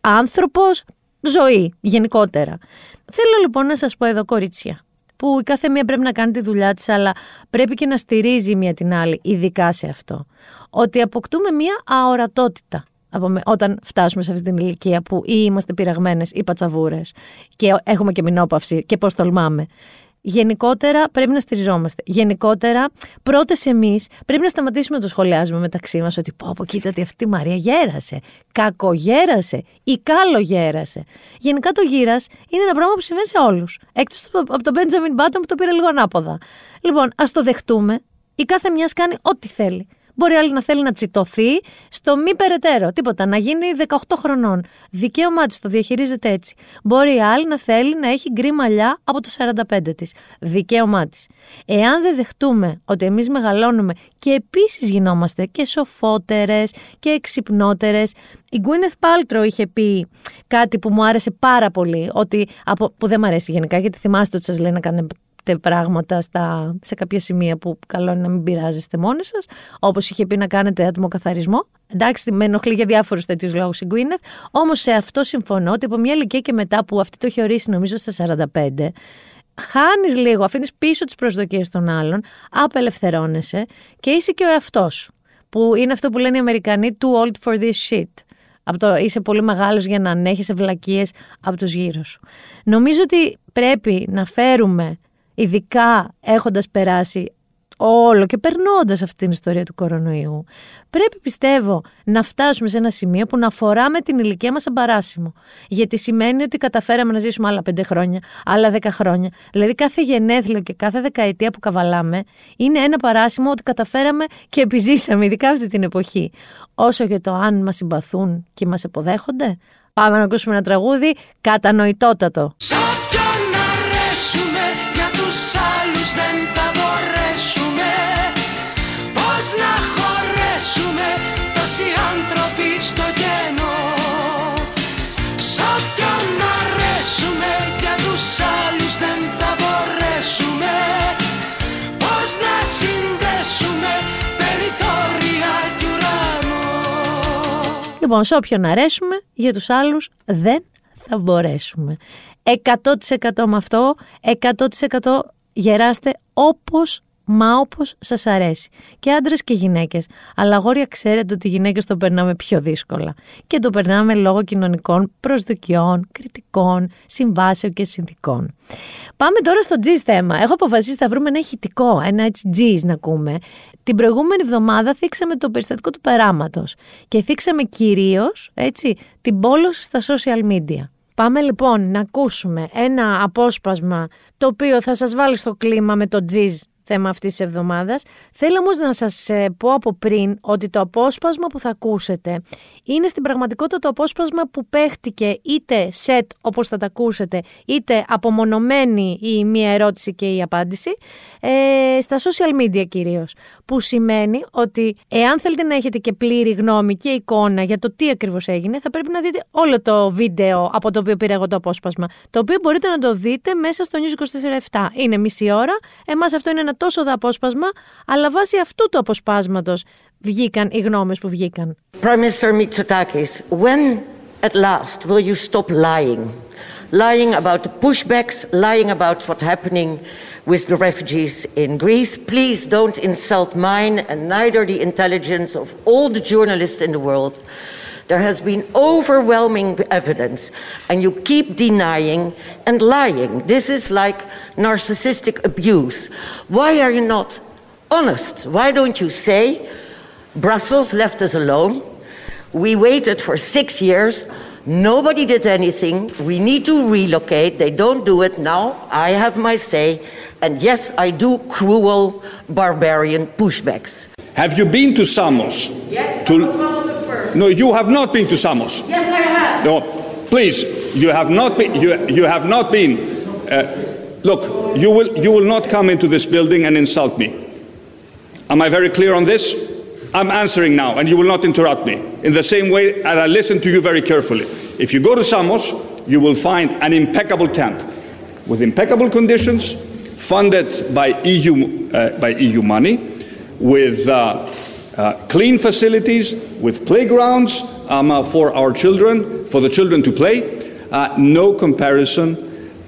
άνθρωπος, ζωή γενικότερα. Θέλω λοιπόν να σας πω εδώ, κορίτσια, που η κάθε μία πρέπει να κάνει τη δουλειά της, αλλά πρέπει και να στηρίζει μία την άλλη, ειδικά σε αυτό. Ότι αποκτούμε μία αορατότητα όταν φτάσουμε σε αυτή την ηλικία που ή είμαστε πειραγμένες ή πατσαβούρες και έχουμε και μηνόπαυση και πώς τολμάμε. Γενικότερα πρέπει να στηριζόμαστε. Γενικότερα, πρώτες εμείς πρέπει να σταματήσουμε να το σχολιάζουμε μεταξύ μας ότι πω, πω, κοίτα τι αυτή η Μαρία γέρασε, κακογέρασε ή καλογέρασε. Γενικά το γύρας είναι ένα πράγμα που συμβαίνει σε όλους. Έκτος από τον Μπέντζαμιν Μπάτον που το πήρε λίγο ανάποδα. Λοιπόν, ας το δεχτούμε. Η κάθε μιας κάνει ό,τι θέλει. Μπορεί άλλη να θέλει να τσιτωθεί στο μη περαιτέρω, τίποτα, να γίνει δεκαοκτώ χρονών. Δικαίωμά της, το διαχειρίζεται έτσι. Μπορεί άλλη να θέλει να έχει γκρι μαλλιά από το σαράντα πέντε της. Δικαίωμά της. Εάν δεν δεχτούμε ότι εμείς μεγαλώνουμε και επίσης γινόμαστε και σοφότερες και εξυπνότερες. Η Γκουίνεθ Πάλτρο είχε πει κάτι που μου άρεσε πάρα πολύ, ότι, από, που δεν μου αρέσει γενικά, γιατί θυμάστε ότι σας λέει να κάνετε πράγματα στα, σε κάποια σημεία που καλό είναι να μην πειράζεστε μόνοι σας, όπως είχε πει να κάνετε ατμοκαθαρισμό. Εντάξει, με ενοχλεί για διάφορους τέτοιους λόγους η Γκουίνεθ, όμως σε αυτό συμφωνώ ότι από μια ηλικία και μετά, που αυτή το έχει ορίσει νομίζω στα σαράντα πέντε, χάνεις λίγο, αφήνεις πίσω τις προσδοκίες των άλλων, απελευθερώνεσαι και είσαι και ο εαυτός σου, που είναι αυτό που λένε οι Αμερικανοί too old for this shit. Από το είσαι πολύ μεγάλος για να ανέχεσαι βλακίες από τους γύρω σου. Νομίζω ότι πρέπει να φέρουμε, ειδικά έχοντας περάσει όλο και περνώντας αυτή την ιστορία του κορονοϊού, πρέπει, πιστεύω, να φτάσουμε σε ένα σημείο που να αφοράμε την ηλικία μας σαν παράσημο. Γιατί σημαίνει ότι καταφέραμε να ζήσουμε άλλα πέντε χρόνια, άλλα δέκα χρόνια. Δηλαδή κάθε γενέθλιο και κάθε δεκαετία που καβαλάμε είναι ένα παράσημο ότι καταφέραμε και επιζήσαμε, ειδικά αυτή την εποχή. Όσο και το αν μας συμπαθούν και μας αποδέχονται. Πάμε να ακούσουμε ένα τραγούδι κατανοητότατο. Λοιπόν, σε όποιον αρέσουμε, για τους άλλους δεν θα μπορέσουμε. εκατό τοις εκατό με αυτό, εκατό τοις εκατό γεράστε όπως μα όπως σας αρέσει. Και άντρες και γυναίκες. Αλλά αγόρια, ξέρετε ότι οι γυναίκες το περνάμε πιο δύσκολα. Και το περνάμε λόγω κοινωνικών προσδοκιών, κριτικών, συμβάσεων και συνθηκών. Πάμε τώρα στο τζιζ θέμα. Έχω αποφασίσει θα βρούμε ένα ηχητικό, ένα έτσι τζιζ να ακούμε. Την προηγούμενη εβδομάδα θίξαμε το περιστατικό του περάματος. Και θίξαμε κυρίως, έτσι, την πόλωση στα social media. Πάμε λοιπόν να ακούσουμε ένα απόσπασμα το οποίο θα σας βάλει στο κλίμα με το τζιζ θέμα αυτής της εβδομάδας. Θέλω όμως να σας πω από πριν ότι το απόσπασμα που θα ακούσετε είναι στην πραγματικότητα το απόσπασμα που παίχτηκε είτε σετ όπως θα τα ακούσετε, είτε απομονωμένη η μία ερώτηση και η απάντηση ε, στα social media κυρίως, που σημαίνει ότι εάν θέλετε να έχετε και πλήρη γνώμη και εικόνα για το τι ακριβώς έγινε, θα πρέπει να δείτε όλο το βίντεο από το οποίο πήρα εγώ το απόσπασμα, το οποίο μπορείτε να το δείτε μέσα στο News είκοσι τέσσερα επτά. Είναι μισή ώρα, εμάς αυτό είναι ένα τόσο δα απόσπασμα, αλλά βάσει αυτού του αποσπάσματος βγήκαν οι γνώμες που βγήκαν. Prime Minister Mitsotakis, when at last will you stop lying? Lying about the pushbacks, lying about what's happening with the refugees in Greece. Please don't insult mine and neither the intelligence of all the journalists in the world. There has been overwhelming evidence, and you keep denying and lying. This is like narcissistic abuse. Why are you not honest? Why don't you say, Brussels left us alone, we waited for six years, nobody did anything, we need to relocate, they don't do it, now I have my say, and yes, I do cruel, barbarian pushbacks. Have you been to Samos? Yes, to- No, you have not been to Samos. Yes, I have. No, please, you have not been. You, you have not been. Uh, look, you will you will not come into this building and insult me. Am I very clear on this? I'm answering now, and you will not interrupt me. In the same way, and I listen to you very carefully. If you go to Samos, you will find an impeccable camp with impeccable conditions, funded by E U uh, by E U money, with. Uh, Uh, clean facilities with playgrounds um, uh, for our children, for the children to play. Uh, no comparison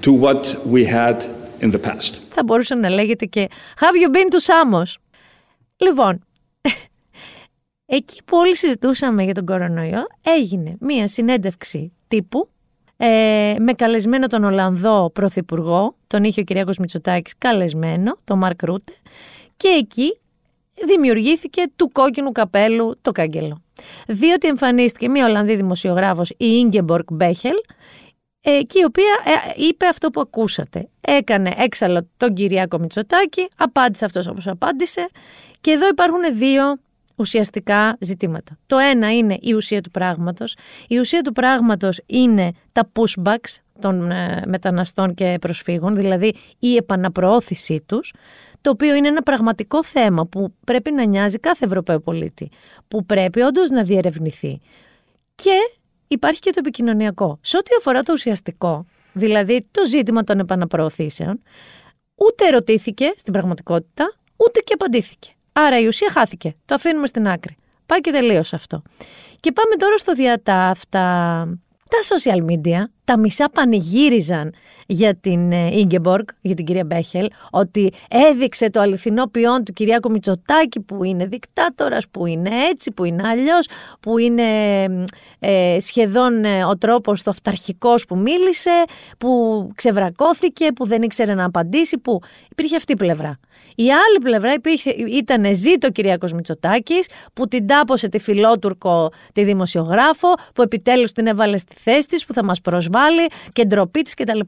to what we had in the past. Θα μπορούσε να λέγεται και Have you been to Samos? Λοιπόν, εκεί που όλοι συζητούσαμε για τον κορονοϊό, έγινε μία συνέντευξη τύπου Ε, με καλεσμένο τον Ολλανδό πρωθυπουργό, τον είχε ο Κυριάκος Μητσοτάκης καλεσμένο, τον Μαρκ Ρούτε, και εκεί δημιουργήθηκε του κόκκινου καπέλου το κάγκελο. Διότι εμφανίστηκε μία Ολλανδή δημοσιογράφος, η Ίνγκεμπορκ Μπέχελ, και η οποία είπε αυτό που ακούσατε. Έκανε έξαλλο τον Κυριάκο Μητσοτάκη, απάντησε αυτός όπως απάντησε, και εδώ υπάρχουν δύο ουσιαστικά ζητήματα. Το ένα είναι η ουσία του πράγματος. Η ουσία του πράγματος είναι τα pushbacks των μεταναστών και προσφύγων, δηλαδή η επαναπροώθησή τους, το οποίο είναι ένα πραγματικό θέμα που πρέπει να νοιάζει κάθε Ευρωπαίο πολίτη, που πρέπει όντως να διερευνηθεί. Και υπάρχει και το επικοινωνιακό. Σε ό,τι αφορά το ουσιαστικό, δηλαδή το ζήτημα των επαναπροωθήσεων, ούτε ερωτήθηκε στην πραγματικότητα, ούτε και απαντήθηκε. Άρα η ουσία χάθηκε. Το αφήνουμε στην άκρη. Πάει και τελείως αυτό. Και πάμε τώρα στο διατάφτα. Τα social media, τα μισά πανηγύριζαν για την Ίνγκεμπορκ, για την κυρία Μπέχελ, ότι έδειξε το αληθινό ποιόν του Κυριάκου Μητσοτάκη, που είναι δικτάτορας, που είναι έτσι, που είναι αλλιώς, που είναι ε, σχεδόν ο τρόπος του αυταρχικός που μίλησε, που ξεβρακώθηκε, που δεν ήξερε να απαντήσει, που υπήρχε αυτή η πλευρά. Η άλλη πλευρά υπήρχε, ήταν ζήτο Κυριάκος Μητσοτάκης, που την τάπωσε τη φιλότουρκο τη δημοσιογράφο, που επιτέλους την έβαλε στη θέση της, που θα μας προσβάλλει και ντροπή της κτλ.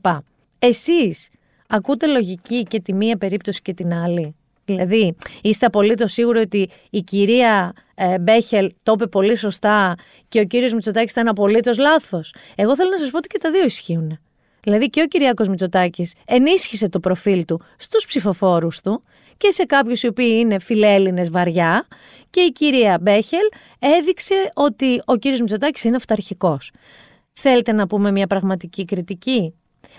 Εσείς ακούτε λογική και τη μία περίπτωση και την άλλη? Δηλαδή, είστε απολύτως σίγουροι ότι η κυρία ε, Μπέχελ το είπε πολύ σωστά και ο κύριος Μητσοτάκης ήταν απολύτως λάθος? Εγώ θέλω να σας πω ότι και τα δύο ισχύουν. Δηλαδή και ο Κυριάκος Μητσοτάκης ενίσχυσε το προφίλ του στους ψηφοφόρους του και σε κάποιους οι οποίοι είναι φιλέλληνες βαριά, και η κυρία Μπέχελ έδειξε ότι ο κύριος Μητσοτάκης είναι αυταρχικός. Θέλετε να πούμε μια πραγματική κριτική?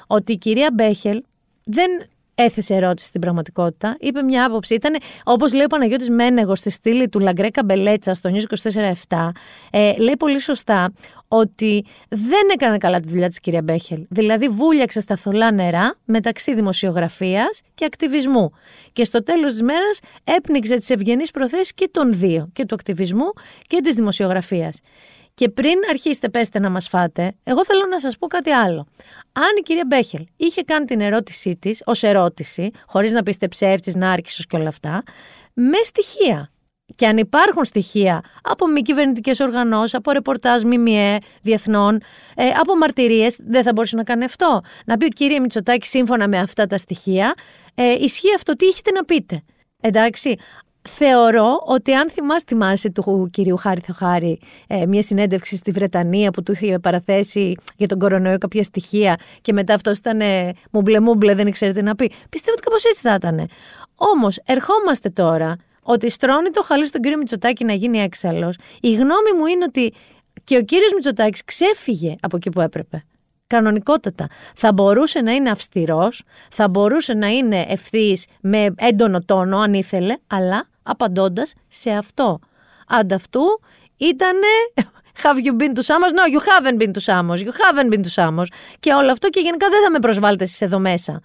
Ότι η κυρία Μπέχελ δεν έθεσε ερώτηση στην πραγματικότητα, είπε μια άποψη. Ήταν, όπως λέει ο Παναγιώτης Μένεγος στη στήλη του Λαγκρέκα Μπελέτσα στο News είκοσι τέσσερα επτά, ε, λέει πολύ σωστά ότι δεν έκανε καλά τη δουλειά της κυρία Μπέχελ. Δηλαδή βούλιαξε στα θολά νερά μεταξύ δημοσιογραφίας και ακτιβισμού. Και στο τέλος της μέρας έπνιξε τις ευγενείς προθέσεις και των δύο, και του ακτιβισμού και της δημοσιογραφίας. Και πριν αρχίσετε πέστε να μας φάτε, εγώ θέλω να σας πω κάτι άλλο. Αν η κυρία Μπέχελ είχε κάνει την ερώτησή της ως ερώτηση, χωρίς να πείστε ψεύτης, να άρχισες και όλα αυτά, με στοιχεία Και αν υπάρχουν στοιχεία από μη κυβερνητικές οργανώσεις, από ρεπορτάζ ΜΜΕ διεθνών, ε, από μαρτυρίες, δεν θα μπορούσε να κάνει αυτό. Να πει ο κύριε Μητσοτάκη, σύμφωνα με αυτά τα στοιχεία, ε, ισχύει αυτό, τι έχετε να πείτε. Εντάξει. Θεωρώ ότι αν θυμάσαι, θυμάσαι του κυρίου Χάρη Θεοχάρη ε, μια συνέντευξη στη Βρετανία που του είχε παραθέσει για τον κορονοϊό κάποια στοιχεία και μετά αυτός ήταν ε, μουμπλε μουμπλε, δεν ήξερε τι να πει. Πιστεύω ότι κάπως έτσι θα ήταν. Όμως ερχόμαστε τώρα ότι στρώνει το χαλί στον κύριο Μητσοτάκη να γίνει έξαλλος. Η γνώμη μου είναι ότι και ο κύριος Μητσοτάκης ξέφυγε από εκεί που έπρεπε. Κανονικότατα. Θα μπορούσε να είναι αυστηρός, θα μπορούσε να είναι ευθύς με έντονο τόνο αν ήθελε, αλλά απαντώντας σε αυτό. Ανταυτού ήτανε have you been to Samos? No, you haven't been to Samos. You haven't been to Samos. Και όλο αυτό και γενικά δεν θα με προσβάλλετε εσείς εδώ μέσα.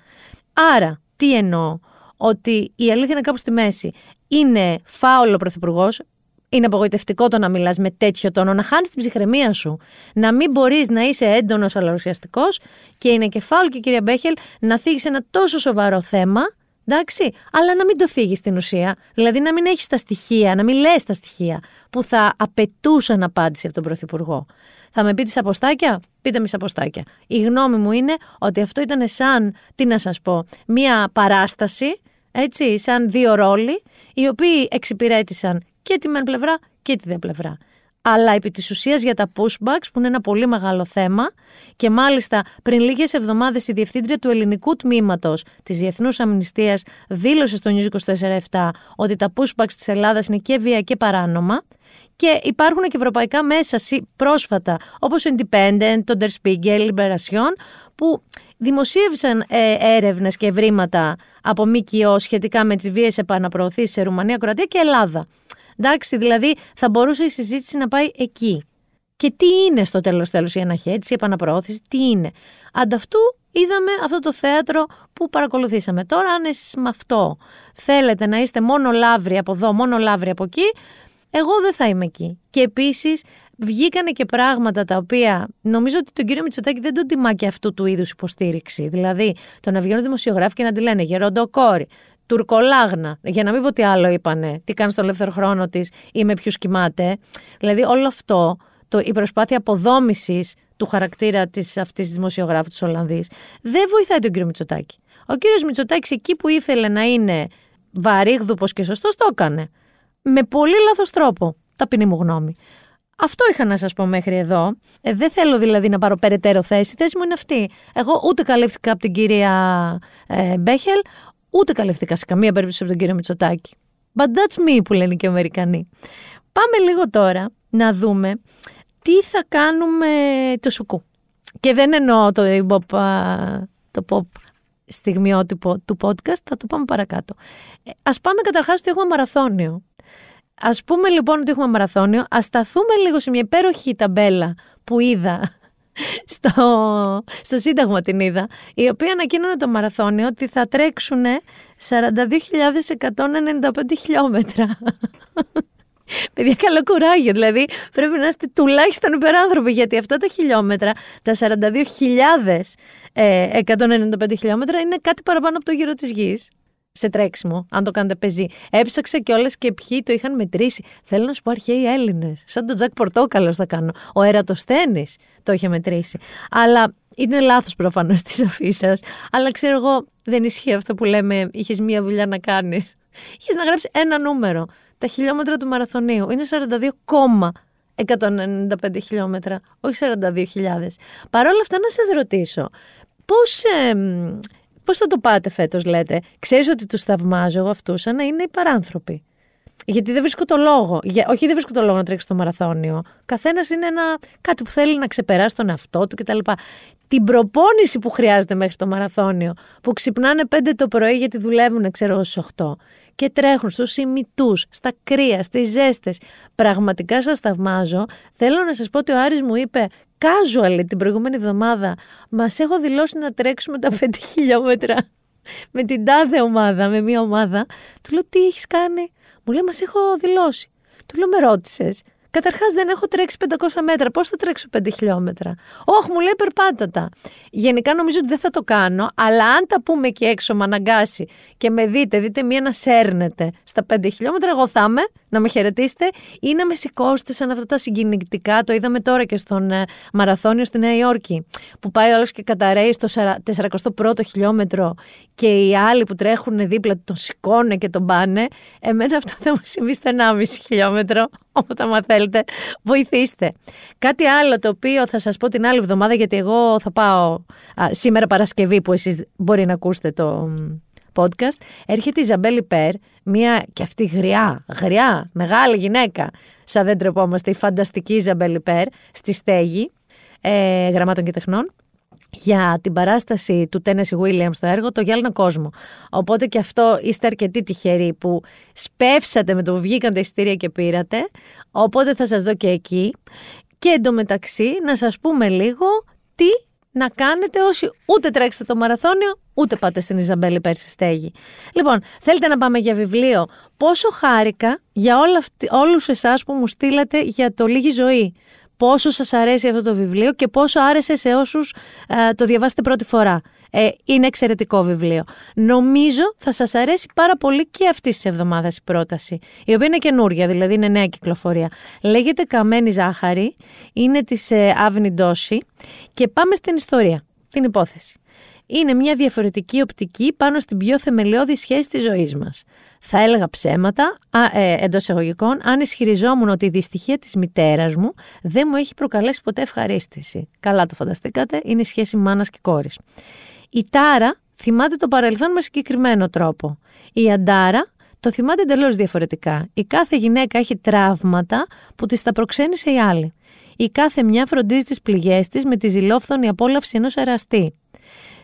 Άρα, τι εννοώ? Ότι η αλήθεια είναι κάπου στη μέση. Είναι φάουλο ο πρωθυπουργός. Είναι απογοητευτικό το να μιλάς με τέτοιο τόνο, να χάνεις την ψυχραιμία σου, να μην μπορείς να είσαι έντονος αλλά ουσιαστικός, και είναι και φάουλ και κυρία Μπέχελ να θίγεις ένα τόσο σοβαρό θέμα, εντάξει, αλλά να μην το θίγεις στην ουσία. Δηλαδή να μην έχεις τα στοιχεία, να μην λες τα στοιχεία που θα απαιτούσαν απάντηση από τον πρωθυπουργό. Θα με πείτε σαποστάκια, πείτε με σαποστάκια. Η γνώμη μου είναι ότι αυτό ήταν σαν, τι να σας πω, μία παράσταση, έτσι, σαν δύο ρόλοι, οι οποίοι εξυπηρέτησαν και τη μεν πλευρά και τη δε πλευρά. Αλλά επί της ουσίας για τα pushbacks, που είναι ένα πολύ μεγάλο θέμα, και μάλιστα πριν λίγες εβδομάδες η διευθύντρια του ελληνικού τμήματος της Διεθνούς Αμνηστίας δήλωσε στο News είκοσι τέσσερα επτά ότι τα pushbacks της Ελλάδας είναι και βία και παράνομα, και υπάρχουν και ευρωπαϊκά μέσα πρόσφατα όπως ο Independent, το Der Spiegel, Liberation, που δημοσίευσαν ε, έρευνες και ευρήματα από ΜΚΟ σχετικά με τις βίες επαναπροωθήσεις σε Ρουμανία, Κροατία και Ελλάδα. Εντάξει, δηλαδή θα μπορούσε η συζήτηση να πάει εκεί. Και τι είναι στο τέλος τέλος η αναχέτηση, η επαναπροώθηση, τι είναι. Ανταυτού είδαμε αυτό το θέατρο που παρακολουθήσαμε. Τώρα αν εσείς με αυτό θέλετε να είστε μόνο λαύρι από εδώ, μόνο λαύρι από εκεί, εγώ δεν θα είμαι εκεί. Και επίσης βγήκανε και πράγματα τα οποία νομίζω ότι τον κύριο Μητσοτάκη δεν τον τιμά και αυτού του είδους υποστήριξη. Δηλαδή το να βγαίνουν δημοσιογράφοι και να τη λένε γεροντοκόρη, τουρκολάγνα, για να μην πω τι άλλο είπανε, τι κάνει στο ελεύθερο χρόνο της ή με ποιους κοιμάται. Δηλαδή όλο αυτό, το, η προσπάθεια αποδόμησης του χαρακτήρα της, αυτής της δημοσιογράφου της Ολλανδής, δεν βοηθάει τον κύριο Μητσοτάκη. Ο κύριος Μητσοτάκης εκεί που ήθελε να είναι βαρύγδουπος και σωστός, το έκανε. Με πολύ λάθος τρόπο, ταπεινή μου γνώμη. Αυτό είχα να σας πω μέχρι εδώ. Ε, δεν θέλω δηλαδή να πάρω περαιτέρω θέση. Η θέση μου είναι αυτή. Εγώ ούτε καλύφθηκα από την κυρία ε, Μπέχελ, ούτε καλυφθήκα σε καμία περίπτωση από τον κύριο Μητσοτάκη. But that's me, που λένε και οι Αμερικανοί. Πάμε λίγο τώρα να δούμε τι θα κάνουμε το σουκού. Και δεν εννοώ το pop, το pop στιγμιότυπο του podcast, θα το πάμε παρακάτω. Ας πάμε καταρχάς ότι έχουμε μαραθώνιο. Ας πούμε λοιπόν ότι έχουμε μαραθώνιο, ας σταθούμε λίγο σε μια υπέροχη ταμπέλα που είδα... Στο, στο Σύνταγμα την είδα, η οποία ανακοίνωνε το μαραθώνιο ότι θα τρέξουν σαράντα δύο χιλιάδες εκατόν ενενήντα πέντε χιλιόμετρα. Παιδιά, καλό κουράγιο, δηλαδή πρέπει να είστε τουλάχιστον υπεράνθρωποι, γιατί αυτά τα χιλιόμετρα, τα σαράντα δύο χιλιάδες εκατόν ενενήντα πέντε χιλιόμετρα είναι κάτι παραπάνω από το γύρο της γης. Σε τρέξιμο, αν το κάνετε πεζί. Έψαξα κιόλας και ποιοι το είχαν μετρήσει. Θέλω να σου πω, αρχαίοι Έλληνες. Σαν τον Τζακ Πορτόκαλος θα κάνω. Ο Ερατοσθένης το είχε μετρήσει. Αλλά είναι λάθος προφανώς της αφήσας. Αλλά ξέρω εγώ, δεν ισχύει αυτό που λέμε. Είχες μία δουλειά να κάνεις. Είχες να γράψεις ένα νούμερο. Τα χιλιόμετρα του μαραθωνίου είναι σαράντα δύο χιλιάδες εκατόν ενενήντα πέντε χιλιόμετρα. Όχι σαράντα δύο χιλιάδες. Παρ' όλα αυτά, να σας ρωτήσω, πώς. Ε, Πώς θα το πάτε φέτος, λέτε? Ξέρεις ότι τους θαυμάζω εγώ αυτούς, σαν να είναι υπεράνθρωποι. Γιατί δεν βρίσκω το λόγο. Για, όχι, δεν βρίσκω το λόγο να τρέξει το μαραθώνιο. Καθένας είναι ένα, κάτι που θέλει να ξεπεράσει τον εαυτό του κτλ. Την προπόνηση που χρειάζεται μέχρι το μαραθώνιο, που ξυπνάνε πέντε το πρωί γιατί δουλεύουν, ξέρω, στις οκτώ και τρέχουν στους ημιτούς, στα κρύα, στις ζέστες. Πραγματικά σας θαυμάζω. Θέλω να σας πω ότι ο Άρης μου είπε casual την προηγούμενη εβδομάδα, μας έχω δηλώσει να τρέξουμε τα πέντε χιλιόμετρα με την τάδε ομάδα, με μία ομάδα. Του λέω, τι έχεις κάνει? Μου λέει, μας έχω δηλώσει. Του λέω, με ρώτησες? Καταρχάς δεν έχω τρέξει πεντακόσια μέτρα, πώς θα τρέξω πέντε χιλιόμετρα? Όχι, μου λέει, περπάτατα. Γενικά νομίζω ότι δεν θα το κάνω, αλλά αν τα πούμε και έξω, με αναγκάσει και με δείτε, δείτε μία να σέρνετε στα πέντε χιλιόμετρα, εγώ θα είμαι, να με χαιρετήσετε ή να με σηκώσετε σαν αυτά τα συγκινητικά. Το είδαμε τώρα και στον μαραθώνιο στη Νέα Υόρκη, που πάει όλος και καταραίει στο σαρανταππρώτο χιλιόμετρο και οι άλλοι που τρέχουν δίπλα τον σηκώνουν και τον πάνε. Εμένα αυτό θα μου συμβεί στο ενάμιση χιλιόμετρο. Όποτε άμα θέλετε, βοηθήστε. Κάτι άλλο το οποίο θα σας πω την άλλη εβδομάδα, γιατί εγώ θα πάω α, σήμερα Παρασκευή που εσείς μπορεί να ακούσετε το podcast. Έρχεται η Ιζαμπέλ Ιπέρ, μια και αυτή γριά, γριά, μεγάλη γυναίκα, σαν δεν τρεπόμαστε, η φανταστική Ιζαμπέλ Ιπέρ, στη Στέγη ε, Γραμμάτων και Τεχνών, για την παράσταση του Τένεσι Γουίλιαμς στο έργο «Το Γυάλινο Κόσμο». Οπότε και αυτό είστε αρκετοί τυχεροί που σπεύσατε με το που βγήκαν τα εισιτήρια και πήρατε. Οπότε θα σας δω και εκεί. Και εντωμεταξύ να σας πούμε λίγο τι να κάνετε όσοι ούτε τρέξετε το μαραθώνιο, ούτε πάτε στην Ιζαμπέλ Ιπέρ στη Στέγη. Λοιπόν, θέλετε να πάμε για βιβλίο? Πόσο χάρηκα για όλα αυτοί, όλους εσάς που μου στείλατε για το Λίγη Ζωή. Πόσο σας αρέσει αυτό το βιβλίο και πόσο άρεσε σε όσους ε, το διαβάσετε πρώτη φορά. Ε, είναι εξαιρετικό βιβλίο. Νομίζω θα σας αρέσει πάρα πολύ και αυτή τη εβδομάδα η πρόταση, η οποία είναι καινούρια, δηλαδή είναι νέα κυκλοφορία. Λέγεται «Καμένη ζάχαρη», είναι της ε, Αύνη Ντόση και πάμε στην ιστορία, την υπόθεση. Είναι μια διαφορετική οπτική πάνω στην πιο θεμελιώδη σχέση της ζωής μας. Θα έλεγα ψέματα, α, ε, εντός εισαγωγικών, αν ισχυριζόμουν ότι η δυστυχία της μητέρας μου δεν μου έχει προκαλέσει ποτέ ευχαρίστηση. Καλά το φανταστήκατε, είναι η σχέση μάνας και κόρης. Η Τάρα θυμάται το παρελθόν με συγκεκριμένο τρόπο. Η Αντάρα το θυμάται εντελώς διαφορετικά. Η κάθε γυναίκα έχει τραύματα που της τα προξένησε η άλλη. Η κάθε μια φροντίζει τις πληγές της με τη ζηλόφθονη απόλαυση ενός εραστή.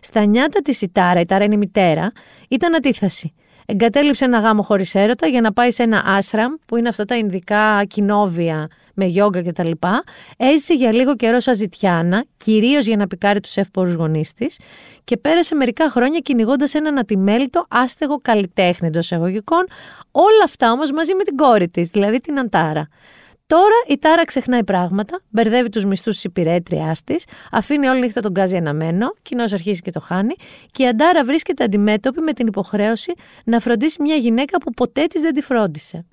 Στα νιάτα της η Τάρα, η Τάρα είναι η μητέρα, ήταν αντίθαση. Εγκατέλειψε ένα γάμο χωρίς έρωτα για να πάει σε ένα άσραμ, που είναι αυτά τα ινδικά κοινόβια με γιόγκα κτλ. Έζησε για λίγο καιρό σαν ζητιάνα, κυρίως για να πικάρει τους εύπορους γονείς της, και πέρασε μερικά χρόνια κυνηγώντας έναν ατιμέλητο άστεγο καλλιτέχνη εντός εισαγωγικών, όλα αυτά όμως μαζί με την κόρη της, δηλαδή την Αντάρα. Τώρα η Τάρα ξεχνάει πράγματα, μπερδεύει τους μισθούς της υπηρέτριάς της, αφήνει όλη νύχτα τον γκάζι αναμένο, κοινώς αρχίζει και το χάνει, και η Αντάρα βρίσκεται αντιμέτωπη με την υποχρέωση να φροντίσει μια γυναίκα που ποτέ της δεν τη φρόντισε.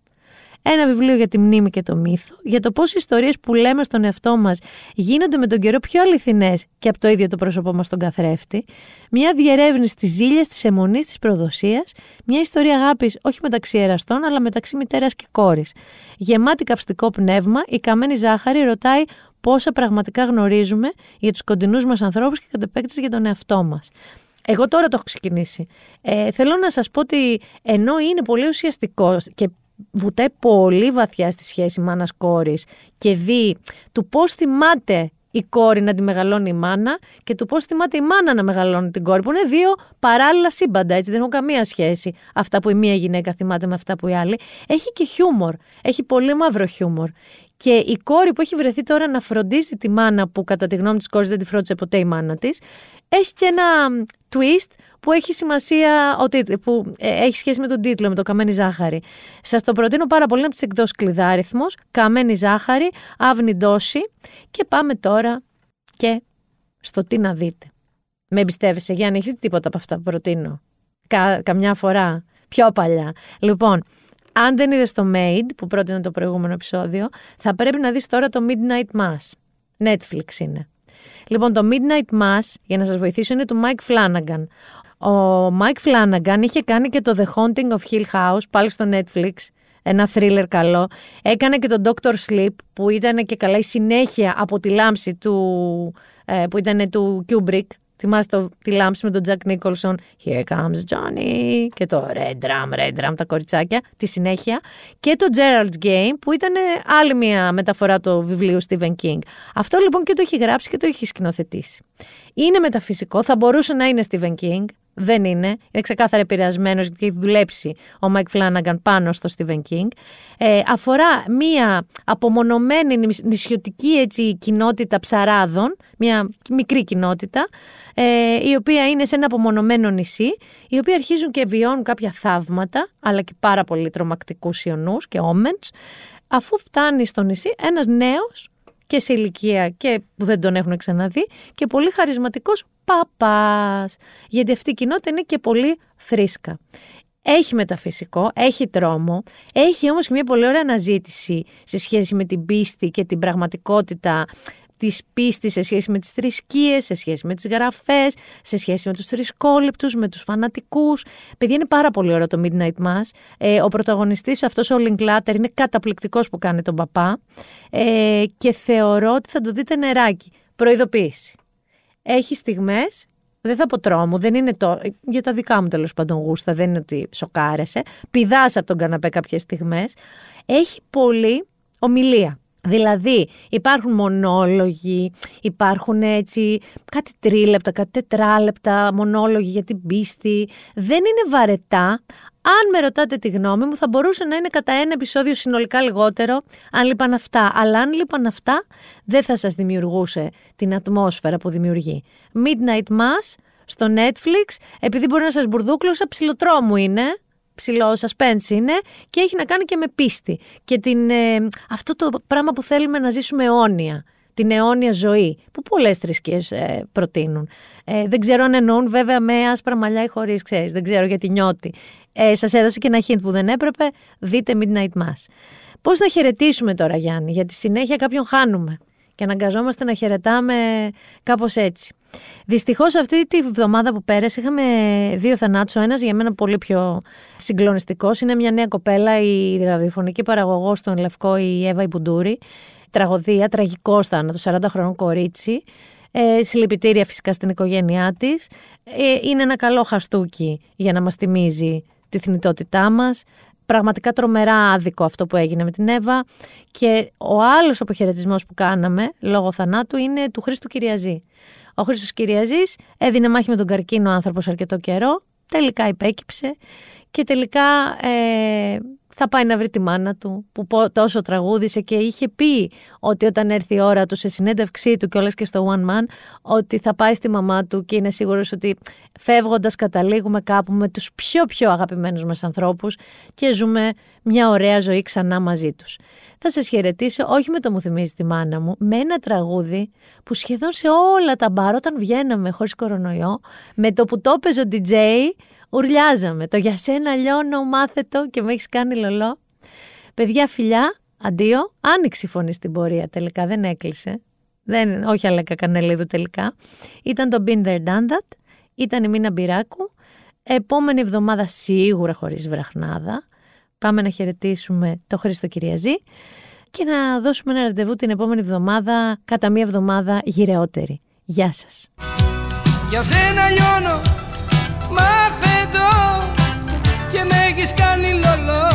Ένα βιβλίο για τη μνήμη και το μύθο, για το πώς οι ιστορίες που λέμε στον εαυτό μας γίνονται με τον καιρό πιο αληθινές και από το ίδιο το πρόσωπό μας τον καθρέφτη, μια διερεύνηση της ζήλιας, της αιμονής, της προδοσίας, μια ιστορία αγάπης όχι μεταξύ εραστών αλλά μεταξύ μητέρας και κόρης. Γεμάτη καυστικό πνεύμα, η Καμένη Ζάχαρη ρωτάει πόσα πραγματικά γνωρίζουμε για τους κοντινούς μας ανθρώπους και κατ' επέκταση για τον εαυτό μας. Εγώ τώρα το έχω ξεκινήσει. Ε, θέλω να σας πω ότι ενώ είναι πολύ ουσιαστικό και βουτάει πολύ βαθιά στη σχέση μάνας κόρης και δει του πώς θυμάται η κόρη να τη μεγαλώνει η μάνα και του πώς θυμάται η μάνα να μεγαλώνει την κόρη, που είναι δύο παράλληλα σύμπαντα, έτσι, δεν έχουν καμία σχέση αυτά που η μία γυναίκα θυμάται με αυτά που η άλλη. Έχει και χιούμορ, έχει πολύ μαύρο χιούμορ. Και η κόρη που έχει βρεθεί τώρα να φροντίζει τη μάνα που κατά τη γνώμη της κόρης δεν τη φρόντισε ποτέ η μάνα της, έχει και ένα twist που έχει σημασία, που έχει σχέση με τον τίτλο, με το «Καμένη Ζάχαρη». Σας το προτείνω πάρα πολύ, να τις εκδόσεις Κλειδάριθμος, «Καμένη Ζάχαρη», Αύνη Ντόση. Και πάμε τώρα και στο τι να δείτε. Με εμπιστεύεσαι, Γιάννη, έχεις τίποτα από αυτά που προτείνω? Κα, καμιά φορά, πιο παλιά. Λοιπόν, αν δεν είδες το Made που πρότεινα το προηγούμενο επεισόδιο, θα πρέπει να δεις τώρα το Midnight Mass. Netflix είναι. Λοιπόν, το Midnight Mass, για να σας βοηθήσω, είναι του Mike Flanagan. Ο Mike Flanagan είχε κάνει και το The Haunting of Hill House, πάλι στο Netflix, ένα thriller καλό. Έκανε και το Doctor Sleep, που ήταν και καλά η συνέχεια από τη λάμψη του, ε, που ήταν του Kubrick. Θυμάστε το, τη λάμψη με τον Τζακ Νίκολσον, Here comes Johnny, και το Red Drum, Red Drum, τα κοριτσάκια, τη συνέχεια. Και το Gerald's Game, που ήταν άλλη μια μεταφορά του βιβλίου Stephen King. Αυτό λοιπόν και το έχει γράψει και το έχει σκηνοθετήσει. Είναι μεταφυσικό, θα μπορούσε να είναι Stephen King, δεν είναι. Είναι ξεκάθαρα επηρεασμένος γιατί έχει δουλέψει ο Mike Flanagan πάνω στο Stephen King. Ε, αφορά μία απομονωμένη νησιωτική, έτσι, κοινότητα ψαράδων, μία μικρή κοινότητα, ε, η οποία είναι σε ένα απομονωμένο νησί, οι οποίοι αρχίζουν και βιώνουν κάποια θαύματα, αλλά και πάρα πολύ τρομακτικούς ιονούς και όμεντς. Αφού φτάνει στο νησί ένας νέος, και σε ηλικία και που δεν τον έχουν ξαναδεί, και πολύ χαρισματικός παπάς, γιατί αυτή η κοινότητα είναι και πολύ θρήσκα. έχει μεταφυσικό, έχει τρόμο, έχει όμως και μια πολύ ωραία αναζήτηση σε σχέση με την πίστη και την πραγματικότητα της πίστης, σε σχέση με τις θρησκείες, σε σχέση με τις γραφές, σε σχέση με τους θρησκόληπτους, με τους φανατικούς. Παιδιά, είναι πάρα πολύ ωραίο το Midnight Mass. Ε, ο πρωταγωνιστής αυτός, ο Linklater, είναι καταπληκτικός που κάνει τον παπά ε, και θεωρώ ότι θα το δείτε νεράκι. Προειδοποίηση. Έχει στιγμές, δεν θα πω τρόμο, δεν είναι το, για τα δικά μου τέλος πάντων γούστα, δεν είναι ότι σοκάρεσαι, πηδάς από τον καναπέ κάποιες στιγμές. Έχει πολύ ομιλία. Δηλαδή υπάρχουν μονόλογοι, υπάρχουν έτσι κάτι τρίλεπτα, κάτι τετράλεπτα μονόλογοι για την πίστη. Δεν είναι βαρετά. Αν με ρωτάτε τη γνώμη μου, θα μπορούσε να είναι κατά ένα επεισόδιο συνολικά λιγότερο, αν λείπαν αυτά. Αλλά αν λείπαν αυτά, δεν θα σας δημιουργούσε την ατμόσφαιρα που δημιουργεί. Midnight Mass στο Netflix, επειδή μπορεί να σας μπουρδούκλωσα, ψιλοτρόμου είναι, ψηλό suspense είναι και έχει να κάνει και με πίστη. Και την, ε, αυτό το πράγμα που θέλουμε να ζήσουμε αιώνια, την αιώνια ζωή, που πολλές θρησκείες ε, προτείνουν. Ε, δεν ξέρω αν εννοούν βέβαια με άσπρα μαλλιά ή χωρίς, ξέρεις, δεν ξέρω γιατί νιώτη. Ε, σας έδωσε και ένα hint που δεν έπρεπε, δείτε Midnight Mass. Πώς να χαιρετήσουμε τώρα, Γιάννη, γιατί συνέχεια κάποιον χάνουμε και αναγκαζόμαστε να χαιρετάμε κάπως έτσι. Δυστυχώς αυτή τη βδομάδα που πέρασε είχαμε δύο θανάτους. Ο ένας για μένα πολύ πιο συγκλονιστικός είναι μια νέα κοπέλα, η ραδιοφωνική παραγωγός στον Λευκό, η Εύα Ιμπουντούρη. Τραγωδία, τραγικός θάνατος, σαράντα χρονών κορίτσι. Ε, συλληπιτήρια φυσικά στην οικογένειά της. Ε, είναι ένα καλό χαστούκι για να μας θυμίζει τη θνητότητά μας. Πραγματικά τρομερά άδικο αυτό που έγινε με την Εύα. Και ο άλλος αποχαιρετισμός που κάναμε λόγω θανάτου είναι του Χρήστου Κυριαζή. Ο Χρήστος Κυριαζής έδινε μάχη με τον καρκίνο άνθρωπος αρκετό καιρό, τελικά υπέκυψε και τελικά ε, θα πάει να βρει τη μάνα του που τόσο τραγούδισε και είχε πει ότι όταν έρθει η ώρα του σε συνέντευξή του και όλες και στο One Man ότι θα πάει στη μαμά του και είναι σίγουρος ότι φεύγοντας καταλήγουμε κάπου με τους πιο πιο αγαπημένους μας ανθρώπους και ζούμε μια ωραία ζωή ξανά μαζί τους. Θα σας χαιρετήσω όχι με το «Μου θυμίζει τη μάνα μου», με ένα τραγούδι που σχεδόν σε όλα τα μπαρ όταν βγαίναμε χωρίς κορονοϊό, με το που το έπαιζε ο ντι τζέι, ουρλιάζαμε. Το «Για σένα λιώνω, μάθε το και με έχεις κάνει λολό». Παιδιά, φιλιά, αντίο. Άνοιξε η φωνή στην πορεία τελικά, δεν έκλεισε. Δεν, όχι Λέκα Κανελίδου τελικά. Ήταν το Been There Done That, ήταν η Μίνα Μπυράκου. Επόμενη εβδομάδα σίγουρα χωρίς βραχνάδα. Πάμε να χαιρετήσουμε το Χρήστο Κυριαζή και να δώσουμε ένα ραντεβού την επόμενη εβδομάδα, κατά μία εβδομάδα γυρεότερη. Γεια σας. Για σένα λιώνω, μάθε το και με έχεις κάνει λολό.